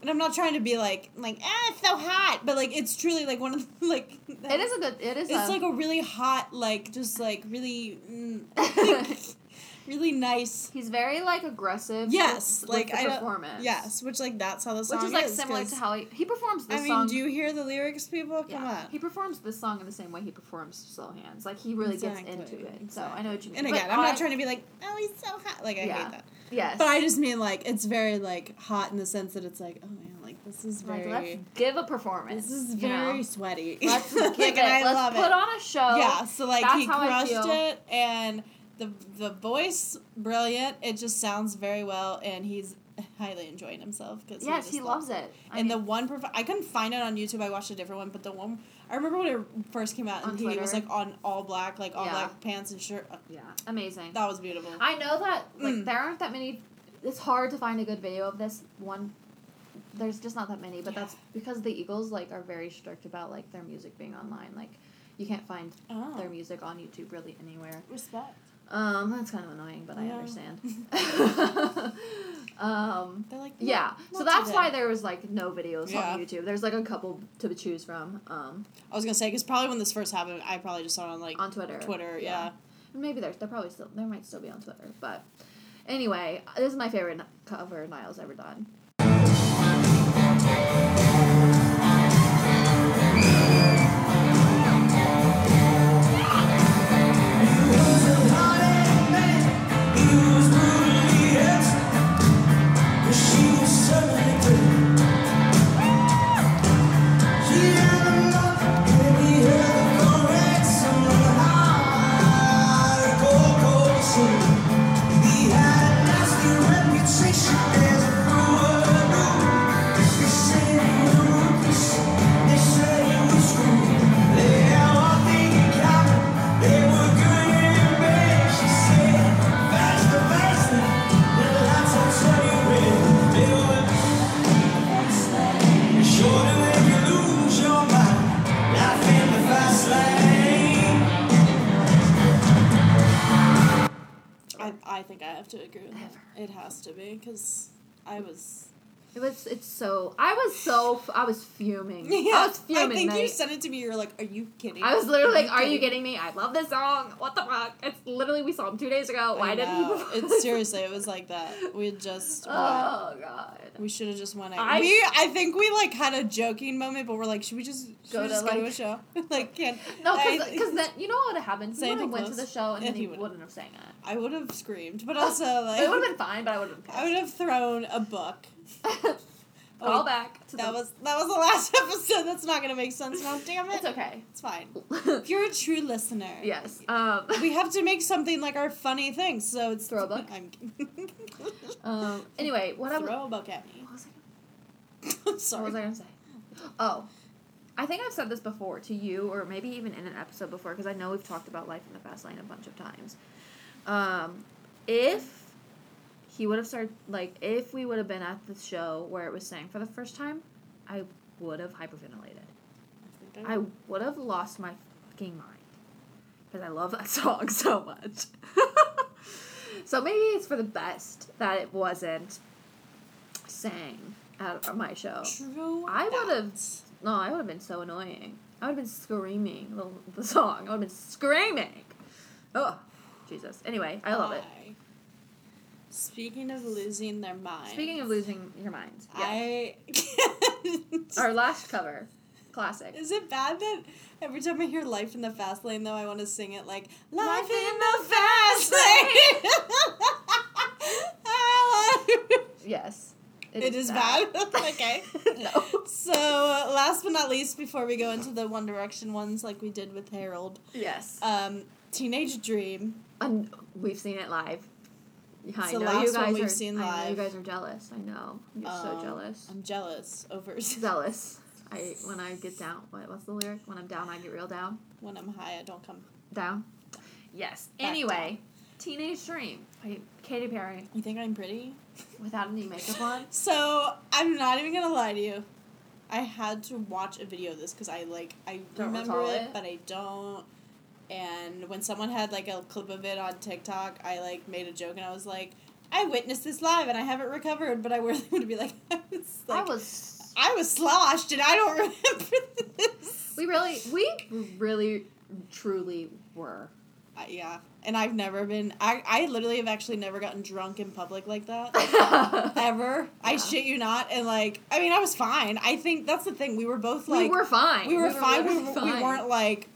And I'm not trying to be it's so hot, but like it's truly like one of the, like it is a good it is. It's like a really hot like just like really really nice. He's very like aggressive. Yes, with like the performance. Yes, which like that's how the song is. Which is like similar to how he performs this song. I mean, do you hear the lyrics, people? Come on. He performs this song in the same way he performs Slow Hands. Like he really gets into it. Exactly. So I know what you mean. And again, I'm not trying to be like, oh, he's so hot. Like I hate that. Yes. But I just mean, like, it's very, like, hot in the sense that it's like, oh, man, like, this is very... Like, let's give a performance. This is very sweaty. Let's give it. Let's put on a show. Yeah, so, like, he crushed it, and The voice, brilliant. It just sounds very well, and he's highly enjoying himself. Cause yes, he loves it. And the one... I couldn't find it on YouTube. I watched a different one, but the one... I remember when it first came out, and he was, like, on all black, like, all black pants and shirt. Yeah. Amazing. That was beautiful. I know that, like, there aren't that many... It's hard to find a good video of this one. There's just not that many, but that's because the Eagles, like, are very strict about, like, their music being online. Like, you can't find their music on YouTube really anywhere. Respect. That's kind of annoying, but I understand. They're like, yeah. So that's why there was, like, no videos on YouTube. There's, like, a couple to choose from. I was going to say, because probably when this first happened, I probably just saw it on, like... On Twitter. Twitter, yeah. Maybe they're probably still... They might still be on Twitter, but... Anyway, this is my favorite cover Niall's ever done. I think I have to agree with that. It has to be, because I was... I was fuming. Yeah, I was fuming, I think you sent it to me, you were like, are you kidding? I was literally like, are you kidding me? I love this song. What the fuck? It's literally, we saw him 2 days ago. Why didn't he perform? It's seriously, it was like that. We had just... Oh, God. We should have just won it. I think we, like, had a joking moment, but we're like, should we just go to a show? Like, can't... No, because then, you know what would have happened? He would have went to the show, and then he wouldn't have sang it. I would have screamed, but also, like... It would have been fine, but I would have... I would have thrown a book... All back. That was the last episode. That's not gonna make sense now. Damn it. It's okay. It's fine. If you're a true listener, yes. We have to make something like our funny thing. So it's throw a book. Anyway, what I throw a book at me. What was I gonna? I'm sorry. What was I gonna say? Oh, I think I've said this before to you, or maybe even in an episode before, because I know we've talked about Life in the Fast Lane a bunch of times. If we would have been at the show where it was sang for the first time, I would have hyperventilated. I would have lost my fucking mind. Because I love that song so much. So maybe it's for the best that it wasn't sang at my show. True. I would have been so annoying. I would have been screaming the song. I would have been screaming. Oh, Jesus. Anyway, I love it. Speaking of losing your mind. Yeah. I can't. Our last cover. Classic. Is it bad that every time I hear Life in the Fast Lane, though, I want to sing it like, Life in the Fast Lane! Yes. It is bad? Okay. No. So, last but not least, before we go into the One Direction ones like we did with Harold. Yes. Teenage Dream. We've seen it live. It's the last one we've seen live. I know you guys are jealous. I know. You're so jealous. I'm jealous. Zealous. When I get down... What's the lyric? When I'm down, I get real down. When I'm high, I don't come... Down? Yes. Anyway, Teenage Dream. Katy Perry. You think I'm pretty? Without any makeup on? So, I'm not even going to lie to you. I had to watch a video of this because I don't remember it, but I don't... And when someone had, like, a clip of it on TikTok, I, like, made a joke, and I was like, I witnessed this live, and I haven't recovered, but I really want to be like, I was sloshed, and I don't remember this. We really, truly were. Yeah. And I've never been, I literally have actually never gotten drunk in public like that. Ever. Yeah. I shit you not. And, like, I mean, I was fine. I think that's the thing. We were both, like. We were fine. We weren't, like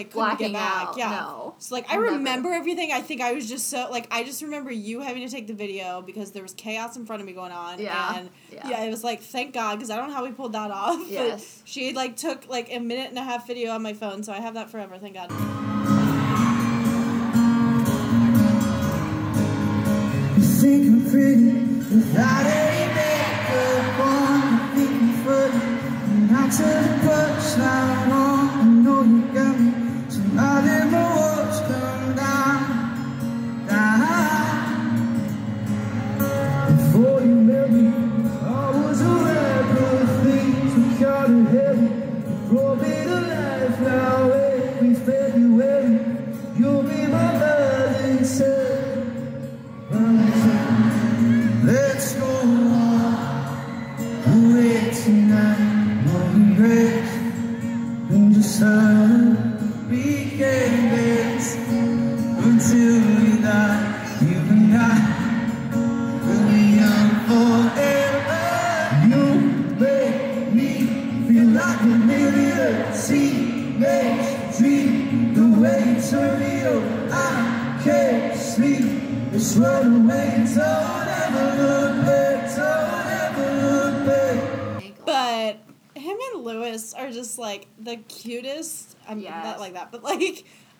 couldn't get back. Out. Yeah. No. So like I remember everything. I think I was just so like I just remember you having to take the video because there was chaos in front of me going on. Yeah. And yeah it was like thank God cuz I don't know how we pulled that off. Yes. But she like took like a 1.5-minute video on my phone so I have that forever. Thank God.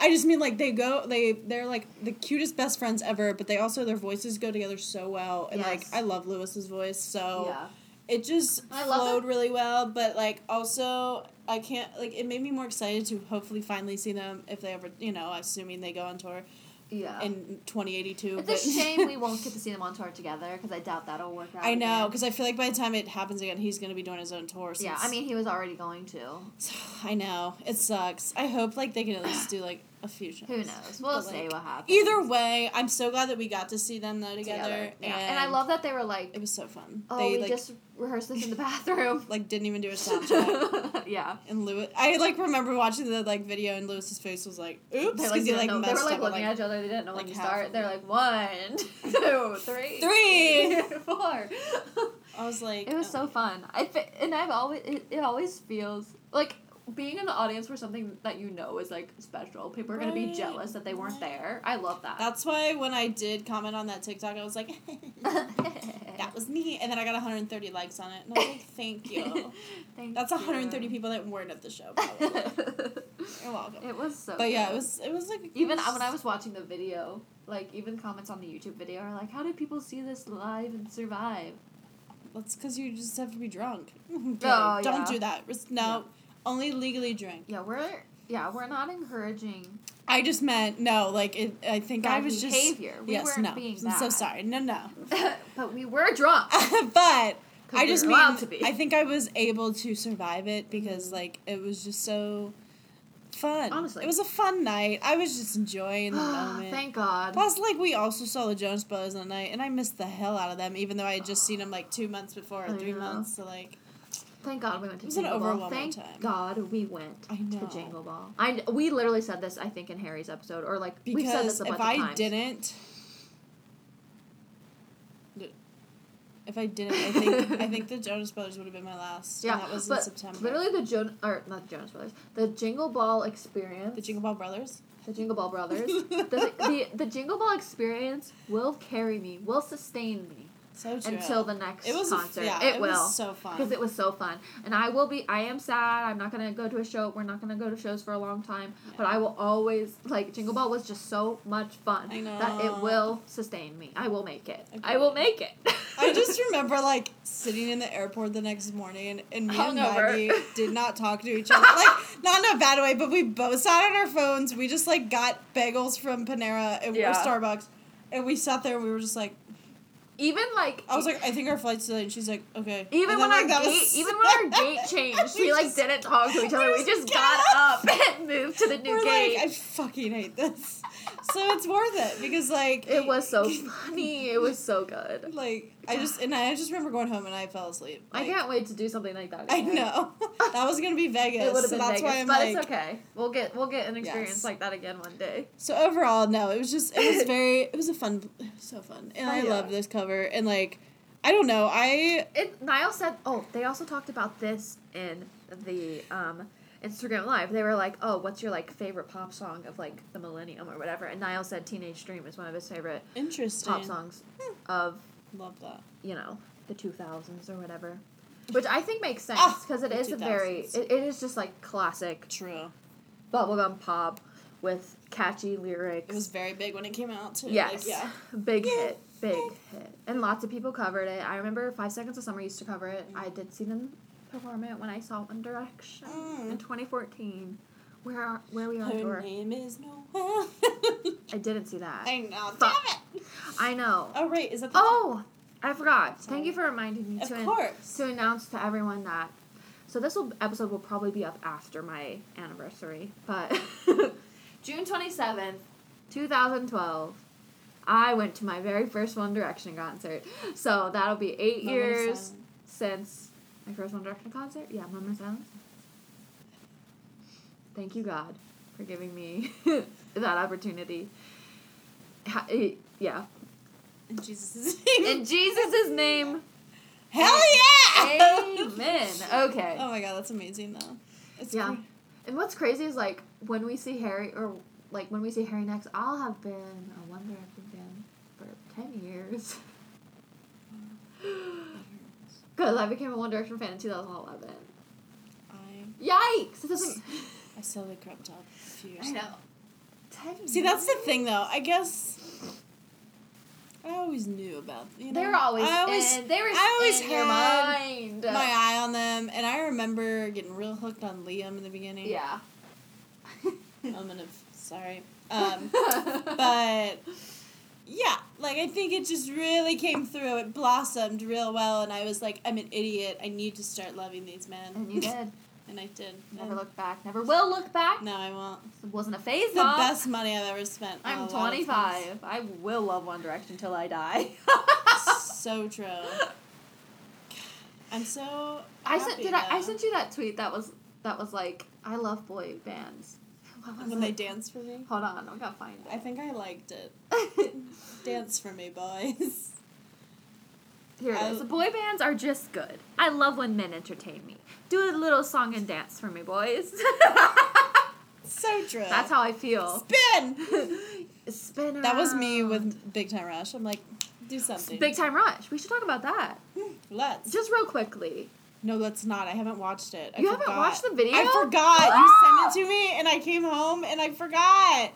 I just mean, like, they're, like, the cutest best friends ever, but they also, their voices go together so well, and, yes. like, I love Lewis's voice, so yeah. it just flowed really well, but, like, also, I can't, like, it made me more excited to hopefully finally see them if they ever, you know, assuming they go on tour yeah. in 2082. It's a shame we won't get to see them on tour together, because I doubt that'll work out. I know, because I feel like by the time it happens again, he's going to be doing his own tour. Since, yeah, I mean, he was already going to. I know. It sucks. I hope, like, they can at least do, like, a few shows. Who knows? We'll see what happens. Either way, I'm so glad that we got to see them, though, together. Yeah. And I love that they were like... It was so fun. Oh, they, we like, just rehearsed this in the bathroom. Like, didn't even do a sound check. Yeah. And Lewis... I, like, remember watching the, like, video, and Lewis's face was like, oops, because he, like, messed up. They were, like, looking at each other. They didn't know when to start. They're like, 1, 2, 3, 4. I was like... It was so fun. And I've always... It always feels... Like... Being in the audience for something that you know is, like, special. People are going to be jealous that they weren't there. I love that. That's why when I did comment on that TikTok, I was like, that was me. And then I got 130 likes on it. And I was like, thank you. That's 130 you. People that weren't at the show, probably. You're welcome. It was so But, yeah, good. it was like... When I was watching the video, like, even comments on the YouTube video are like, how did people see this live and survive? That's because you just have to be drunk. Don't do that. No. Only legally drink. We're not encouraging. I just meant I think bad I was behavior. Just behavior. We weren't being bad. I'm so sorry. No. But we were drunk. But I just mean to be. I think I was able to survive it because it was just so fun. Honestly, it was a fun night. I was just enjoying the moment. Thank God. Plus, we also saw the Jonas Brothers on the night, and I missed the hell out of them, even though I had just seen them 2 months before or 3 months. So Thank God we went to Jingle Ball. To Jingle Ball. We literally said this, I think, in Harry's episode. Or, we've said this a bunch of times. If I didn't, I think the Jonas Brothers would have been my last. Yeah, and that was in September. Literally not the Jonas Brothers. The Jingle Ball experience. The Jingle Ball Brothers? The Jingle Ball Brothers. the Jingle Ball experience will carry me, will sustain me. So true. Until the next concert. It was so fun. Because it was so fun. And I am sad. I'm not going to go to a show. We're not going to go to shows for a long time. Yeah. But I will always, Jingle Ball was just so much fun. I know. That it will sustain me. I will make it. Okay. I will make it. I just remember, sitting in the airport the next morning, and me and Maggie did not talk to each other. Not in a bad way, but we both sat on our phones. We just, got bagels from Panera or Starbucks. And we sat there, and we were just Even I was I think our flight's delayed. And she's okay. Even when our gate changed, we didn't talk to each other. We just got up and moved to the new gate. I fucking hate this. So it's worth it because it was so funny. It was so good. I just remember going home and I fell asleep. I can't wait to do something like that. Again. I know that was gonna be Vegas. It would have been Vegas, why I'm it's okay. We'll get an experience like that again one day. So overall, no, it was so fun, and I love this cover. And I don't know. Niall said, they also talked about this in the Instagram Live. They were what's your favorite pop song of the millennium or whatever? And Niall said Teenage Dream is one of his favorite pop songs of love that. You know, the 2000s or whatever. Which I think makes sense because it is a very it is just classic bubblegum pop with catchy lyrics. It was very big when it came out, too. Yes. Like, yeah. Big hit. And lots of people covered it. I remember 5 Seconds of Summer used to cover it. I did see them perform it when I saw One Direction in 2014. Where We Are Her Tour. Her name is Noel. I didn't see that. I know. But damn it! I know. Oh, right. Is that the one? I forgot. Sorry. Thank you for reminding me to announce to everyone that. So this episode will probably be up after my anniversary, but June 27th, 2012, I went to my very first One Direction concert. So that'll be 8 years since my first One Direction concert. Yeah, moment of silence. Thank you, God, for giving me that opportunity. Yeah. In Jesus' name. In Jesus' name. Hell yeah! Amen. Okay. Oh my God, that's amazing though. It's crazy. And what's crazy is like when we see Harry next, I'll have been a One Direction fan for 10 years. Because I became a One Direction fan in 2011. Yikes! I slowly crept up a few years ago. I know. 10 years. See, that's the thing though. I guess I always knew about them. You know? I always had my eye on them, and I remember getting real hooked on Liam in the beginning. Yeah. Sorry. But yeah, like I think it just really came through. It blossomed real well, and I was like, I'm an idiot. I need to start loving these men. And you did. And I did. Never looked back. Never will look back. No, I won't. It wasn't a phase. The best money I've ever spent. I'm 25. I will love One Direction until I die. So true. I'm so happy, I sent you that tweet that was like, I love boy bands. When they dance for me? Hold on, I gotta find it. I think I liked it. Dance for me, boys. Here it is. Boy bands are just good. I love when men entertain me. Do a little song and dance for me, boys. So true. That's how I feel. Spin around. That was me with Big Time Rush. I'm like, do something. Big Time Rush. We should talk about that. Let's. Just real quickly. No, let's not. I haven't watched it. Haven't watched the video? I forgot. You sent it to me, and I came home, and I forgot.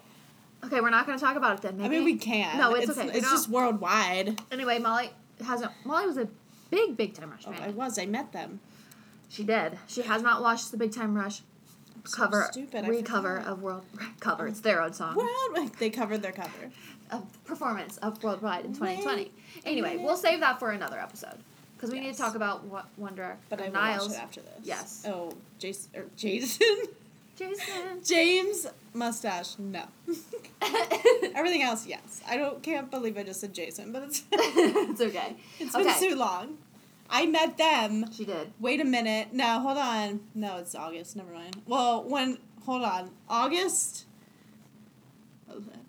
Okay, we're not going to talk about it then, maybe? I mean, we can. No, it's okay. It's just worldwide. Anyway, Molly was a big Time Rush fan. Oh, I was. I met them. She did. She has not watched the Big Time Rush cover It's their own song. Well, they covered their cover. A performance of Worldwide in 2020. Anyway, we'll save that for another episode. Because we need to talk about One Direction. But I will watch it after this. Yes. Oh, Jason. James Mustache, no. Everything else, yes. I can't believe I just said Jason, but it's it's okay. It's been too long. I met them. She did. Wait a minute. No, hold on. No, it's August. Never mind. Well, hold on. August? What was that?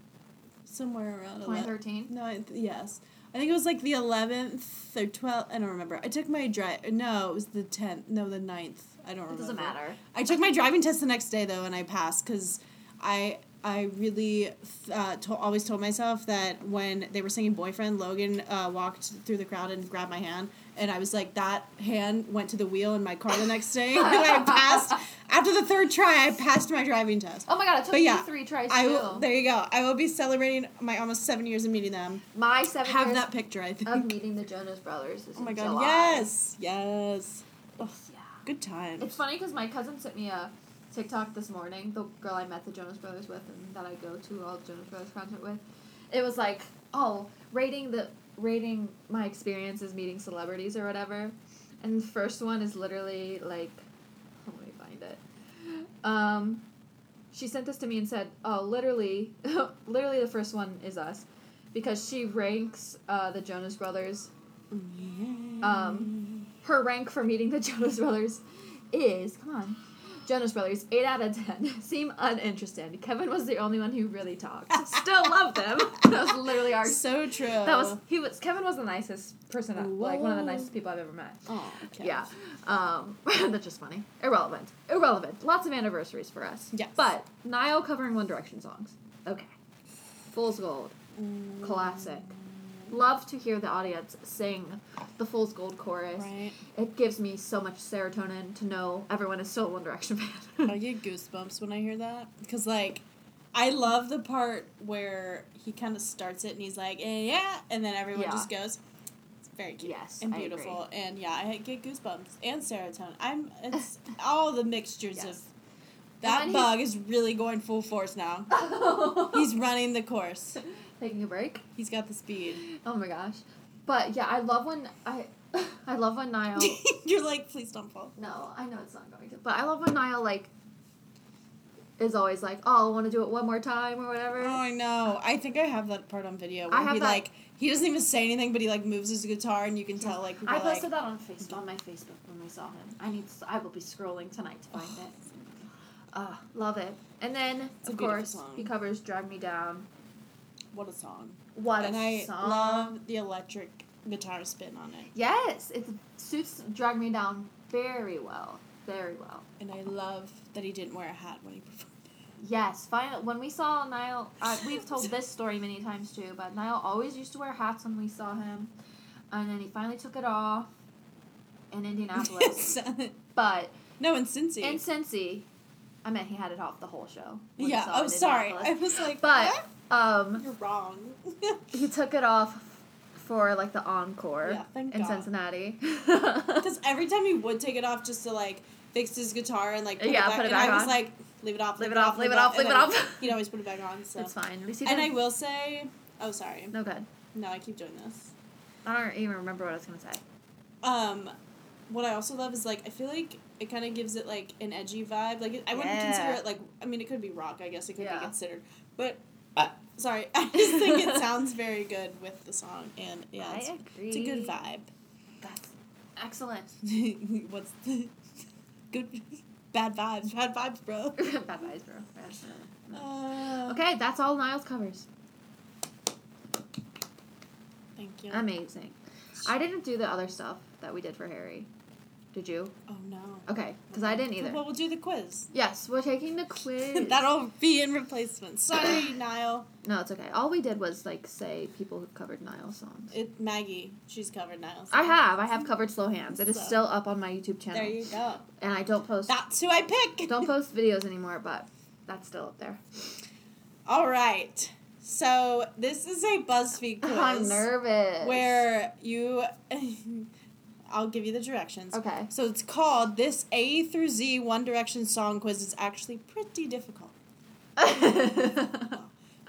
Somewhere around 2013? No, yes. I think it was like the 11th or 12th. I don't remember. I took my it was the 10th. No, the 9th. I don't remember. It doesn't matter. I took my driving test the next day, though, and I passed because I really always told myself that when they were singing Boyfriend, Logan walked through the crowd and grabbed my hand. And I was like, that hand went to the wheel in my car the next day. And I passed. After the third try, I passed my driving test. Oh, my God. It took me 3 tries, too. There you go. I will be celebrating my almost 7 years of meeting them. My 7 years have that picture, I think. Of meeting the Jonas Brothers is in July. Oh, my God. Yes. Yes. Ugh. Yeah. Good time. It's funny because my cousin sent me a TikTok this morning, the girl I met the Jonas Brothers with and that I go to all the Jonas Brothers concert with. It was like, oh, rating my experiences meeting celebrities or whatever. And the first one is literally like, let me find it. She sent this to me and said, oh, literally the first one is us. Because she ranks the Jonas Brothers. Her rank for meeting the Jonas Brothers is, come on, Jonas Brothers, 8 out of 10. Seem uninterested. Kevin was the only one who really talked. Still love them. That was literally our... So true. Kevin was the nicest person, one of the nicest people I've ever met. Oh, okay. Yeah. That's just funny. Irrelevant. Lots of anniversaries for us. Yes. But Niall covering One Direction songs. Okay. Fool's Gold. Classic. Love to hear the audience sing the Fool's Gold chorus. Right. It gives me so much serotonin to know everyone is still a One Direction fan. I get goosebumps when I hear that. Because, like, I love the part where he kind of starts it and he's like, eh, yeah, and then everyone just goes. It's very cute. Yes, and beautiful. I agree. And yeah, I get goosebumps and serotonin. It's all the mixtures of that bug is really going full force now. He's running the course. Taking a break. He's got the speed. Oh my gosh. But yeah, I love when Niall you're like, please don't fall. No, I know it's not going to. But I love when Niall like is always like, oh, I want to do it one more time or whatever. Oh, I know. I think I have that part on video where he doesn't even say anything, but he like moves his guitar and you can tell like people I posted that on Facebook, on my Facebook when we saw him. I will be scrolling tonight to find it. Love it. And then of course he covers "Drag Me Down." What a song. I love the electric guitar spin on it. Yes, it suits "Drag Me Down" very well. Very well. And I love that he didn't wear a hat when he performed. Yes, when we saw Niall, we've told this story many times too, but Niall always used to wear hats when we saw him, and then he finally took it off in Indianapolis. In Cincy. I meant he had it off the whole show. Yeah, oh, sorry. I was like, but what? You're wrong. He took it off for, like, the encore in Cincinnati. Because every time he would take it off just to, like, fix his guitar and, like, put it back on. And I was like, leave it off, leave it off. He'd always put it back on, so. It's fine. I will say, oh, sorry. No, good. No, I keep doing this. I don't even remember what I was going to say. What I also love is, like, I feel like it kind of gives it, like, an edgy vibe. Like, I wouldn't consider it, like, I mean, it could be rock, I guess. It could be considered. But, sorry, I just think it sounds very good with the song. And, yeah, I agree. It's a good vibe. That's excellent. What's the good? Bad vibes, bro. Bad vibes, bro. Okay, that's all Niall's covers. Thank you. Amazing. I didn't do the other stuff that we did for Harry. Did you? Oh, no. Okay, because I didn't either. Well, we'll do the quiz. Yes, we're taking the quiz. That'll be in replacement. Sorry, Niall. No, it's okay. All we did was, like, say people who've covered Niall songs. Maggie, she's covered Niall songs. I have covered Slow Hands. It is still up on my YouTube channel. There you go. And I don't post... That's who I pick! Don't post videos anymore, but that's still up there. All right. So, this is a BuzzFeed quiz. I'm nervous. Where you... I'll give you the directions. Okay. So it's called This A Through Z One Direction Song Quiz is actually pretty difficult.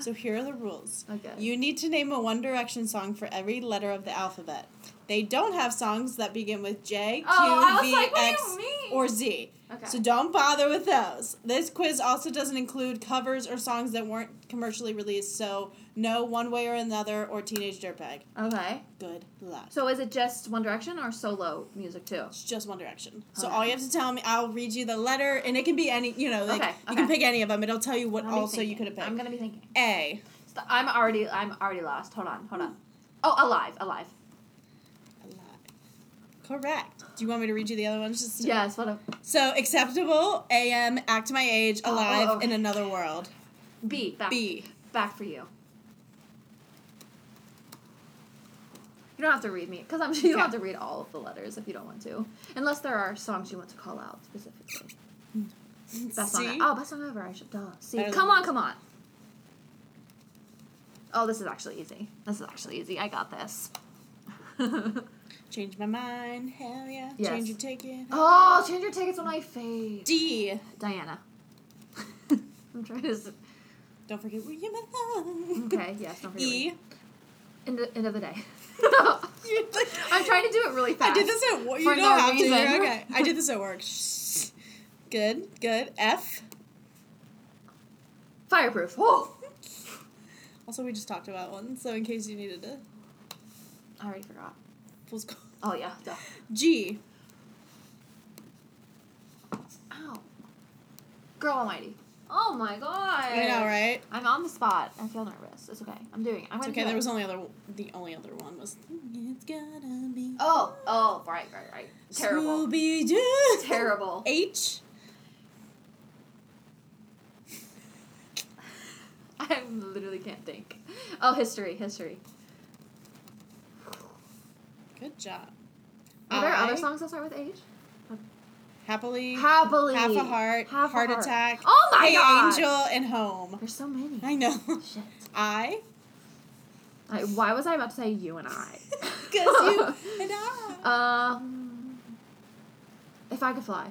So here are the rules. Okay. You need to name a One Direction song for every letter of the alphabet. They don't have songs that begin with J, Q, V, X, or Z. Okay. So don't bother with those. This quiz also doesn't include covers or songs that weren't commercially released, so no One Way or Another or Teenage Dirtbag. Okay. Good luck. So is it just One Direction or solo music too? It's just One Direction. Okay. So all you have to tell me, I'll read you the letter, and it can be any, you know, like you can pick any of them. It'll tell you what also you could have picked. I'm going to be thinking. A. I'm already lost. Hold on. Oh, Alive. Correct. Do you want me to read you the other ones? Just yes, whatever. So, Acceptable, AM, Act My Age, Alive, In Another World. B. Back for You. You don't have to read me, because I'm sure you don't have to read all of the letters if you don't want to. Unless there are songs you want to call out, specifically. Best song ever. I should, duh. C. Come on. Oh, this is actually easy. I got this. Change My Mind, hell yeah. Yes. Change Your Ticket. Oh, Change Your Ticket's one of my faves. D. Diana. I'm trying to... Don't forget where you belong. Okay, yes, don't forget E. End of the Day. I'm trying to do it really fast. I did this at work. You don't have to. You're okay. I did this at work. Good. F. Fireproof. Whoa. Also, we just talked about one, so in case you needed to... I already forgot. Oh, yeah. Duh. G. Ow. Girl Almighty. Oh, my God. I know, right? I'm on the spot. I feel nervous. It's okay. I'm doing it. I'm going to do it. There was the only other one was... It's gotta be... Oh. Right. Terrible. Scooby-Doo. Terrible. H. I literally can't think. Oh, History. Good job. Are there other songs that start with H? Happily, Half a Heart, Heart Attack, Oh My God, Angel, and Home. There's so many. I know. Shit. Why was I about to say you and I? Because you and I. If I Could Fly.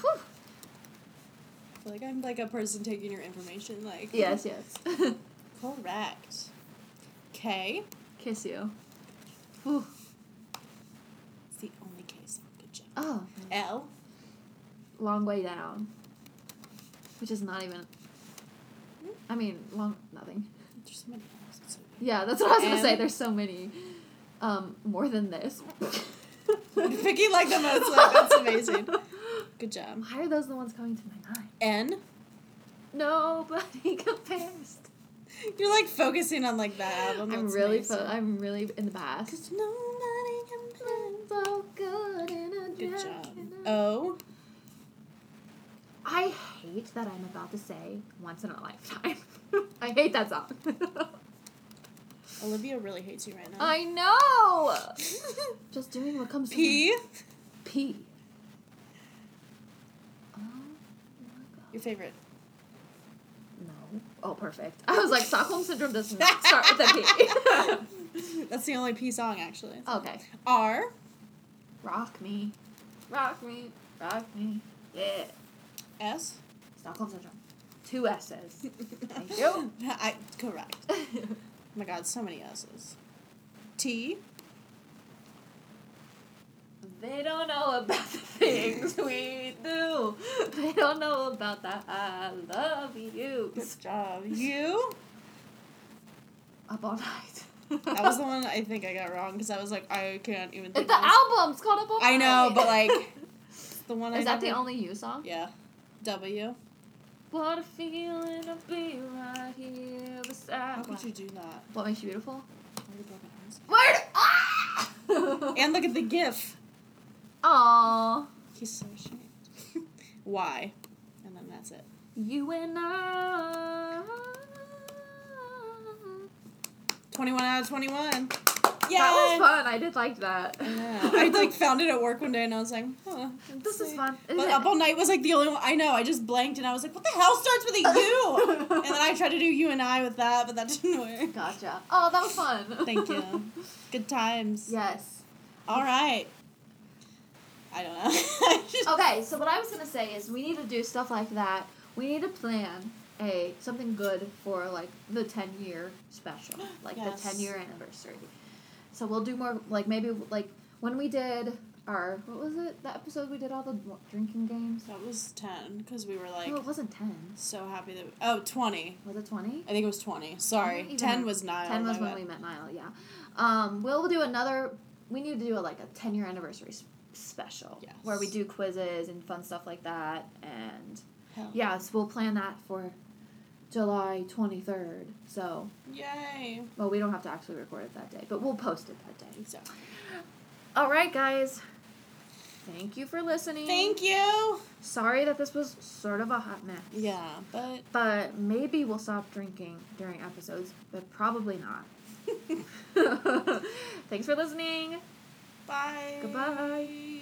Whew. I feel like I'm like a person taking your information. Like yes. Correct. Okay. Kiss You. Whew. It's the only case. Good job. Oh. L. Long Way Down. Which is not even. I mean, nothing. There's so many. Yeah, that's what I was going to say. There's so many. More Than This. Picking like the most. Like, that's amazing. Good job. Why are those the ones coming to my mind? N. Nobody Compares. You're like focusing on like that album. I'm really in the past. Because nobody compares. So good in a dress. Good job. O. I hate that I'm about to say Once in a Lifetime. I hate that song. Olivia really hates you right now. I know! Just doing what comes to me. P. Oh, my God. Your favorite. No. Oh, perfect. I was like, Stockholm Syndrome does not start with a P. That's the only P song, actually. Okay. R. Rock Me. Rock Me. Rock Me. Yeah. S. Stockholm Syndrome. Two S's. Thank you. Correct. Oh my God, so many S's. T. They don't know about the things we do. They don't know about the I love you. Good job. U. Up All Night. That was the one I think I got wrong because I was like, I can't even think of it. The album's called Up All Night. I know, but like, the one I. Is that the only U song? Yeah. W. What a feeling to be right here beside. How could you do that? What Makes You Beautiful? Word! Ah! And look at the GIF. Aww. He's so ashamed. Why? And then that's it. You and I. 21 out of 21. Yeah. That was fun. I did like that. Yeah. I like found it at work one day and I was like, huh. This is fun. But Up All Night was like the only one. I know. I just blanked and I was like, what the hell starts with a U? And then I tried to do you and I with that, but that didn't work. Gotcha. Oh, that was fun. Thank you. Good times. Yes. All right. I don't know. Okay, so what I was going to say is we need to do stuff like that. We need to plan something good for like the 10-year special, like yes. The 10-year anniversary. So we'll do more, like, maybe, like, when we did our, what was it, the episode we did all the drinking games? That was 10, because we were, like... No, it wasn't 10. So happy that... 20. Was it 20? I think it was 20. Sorry. 10 was Niall. 10 was when we met Niall, yeah. We'll do another... We need to do, a 10-year anniversary special. Yes. Where we do quizzes and fun stuff like that, and... Hell. Yes, we'll plan that for... July 23rd, so... Yay! Well, we don't have to actually record it that day, but we'll post it that day, so... All right, guys. Thank you for listening. Thank you! Sorry that this was sort of a hot mess. Yeah, but... But maybe we'll stop drinking during episodes, but probably not. Thanks for listening. Bye. Goodbye.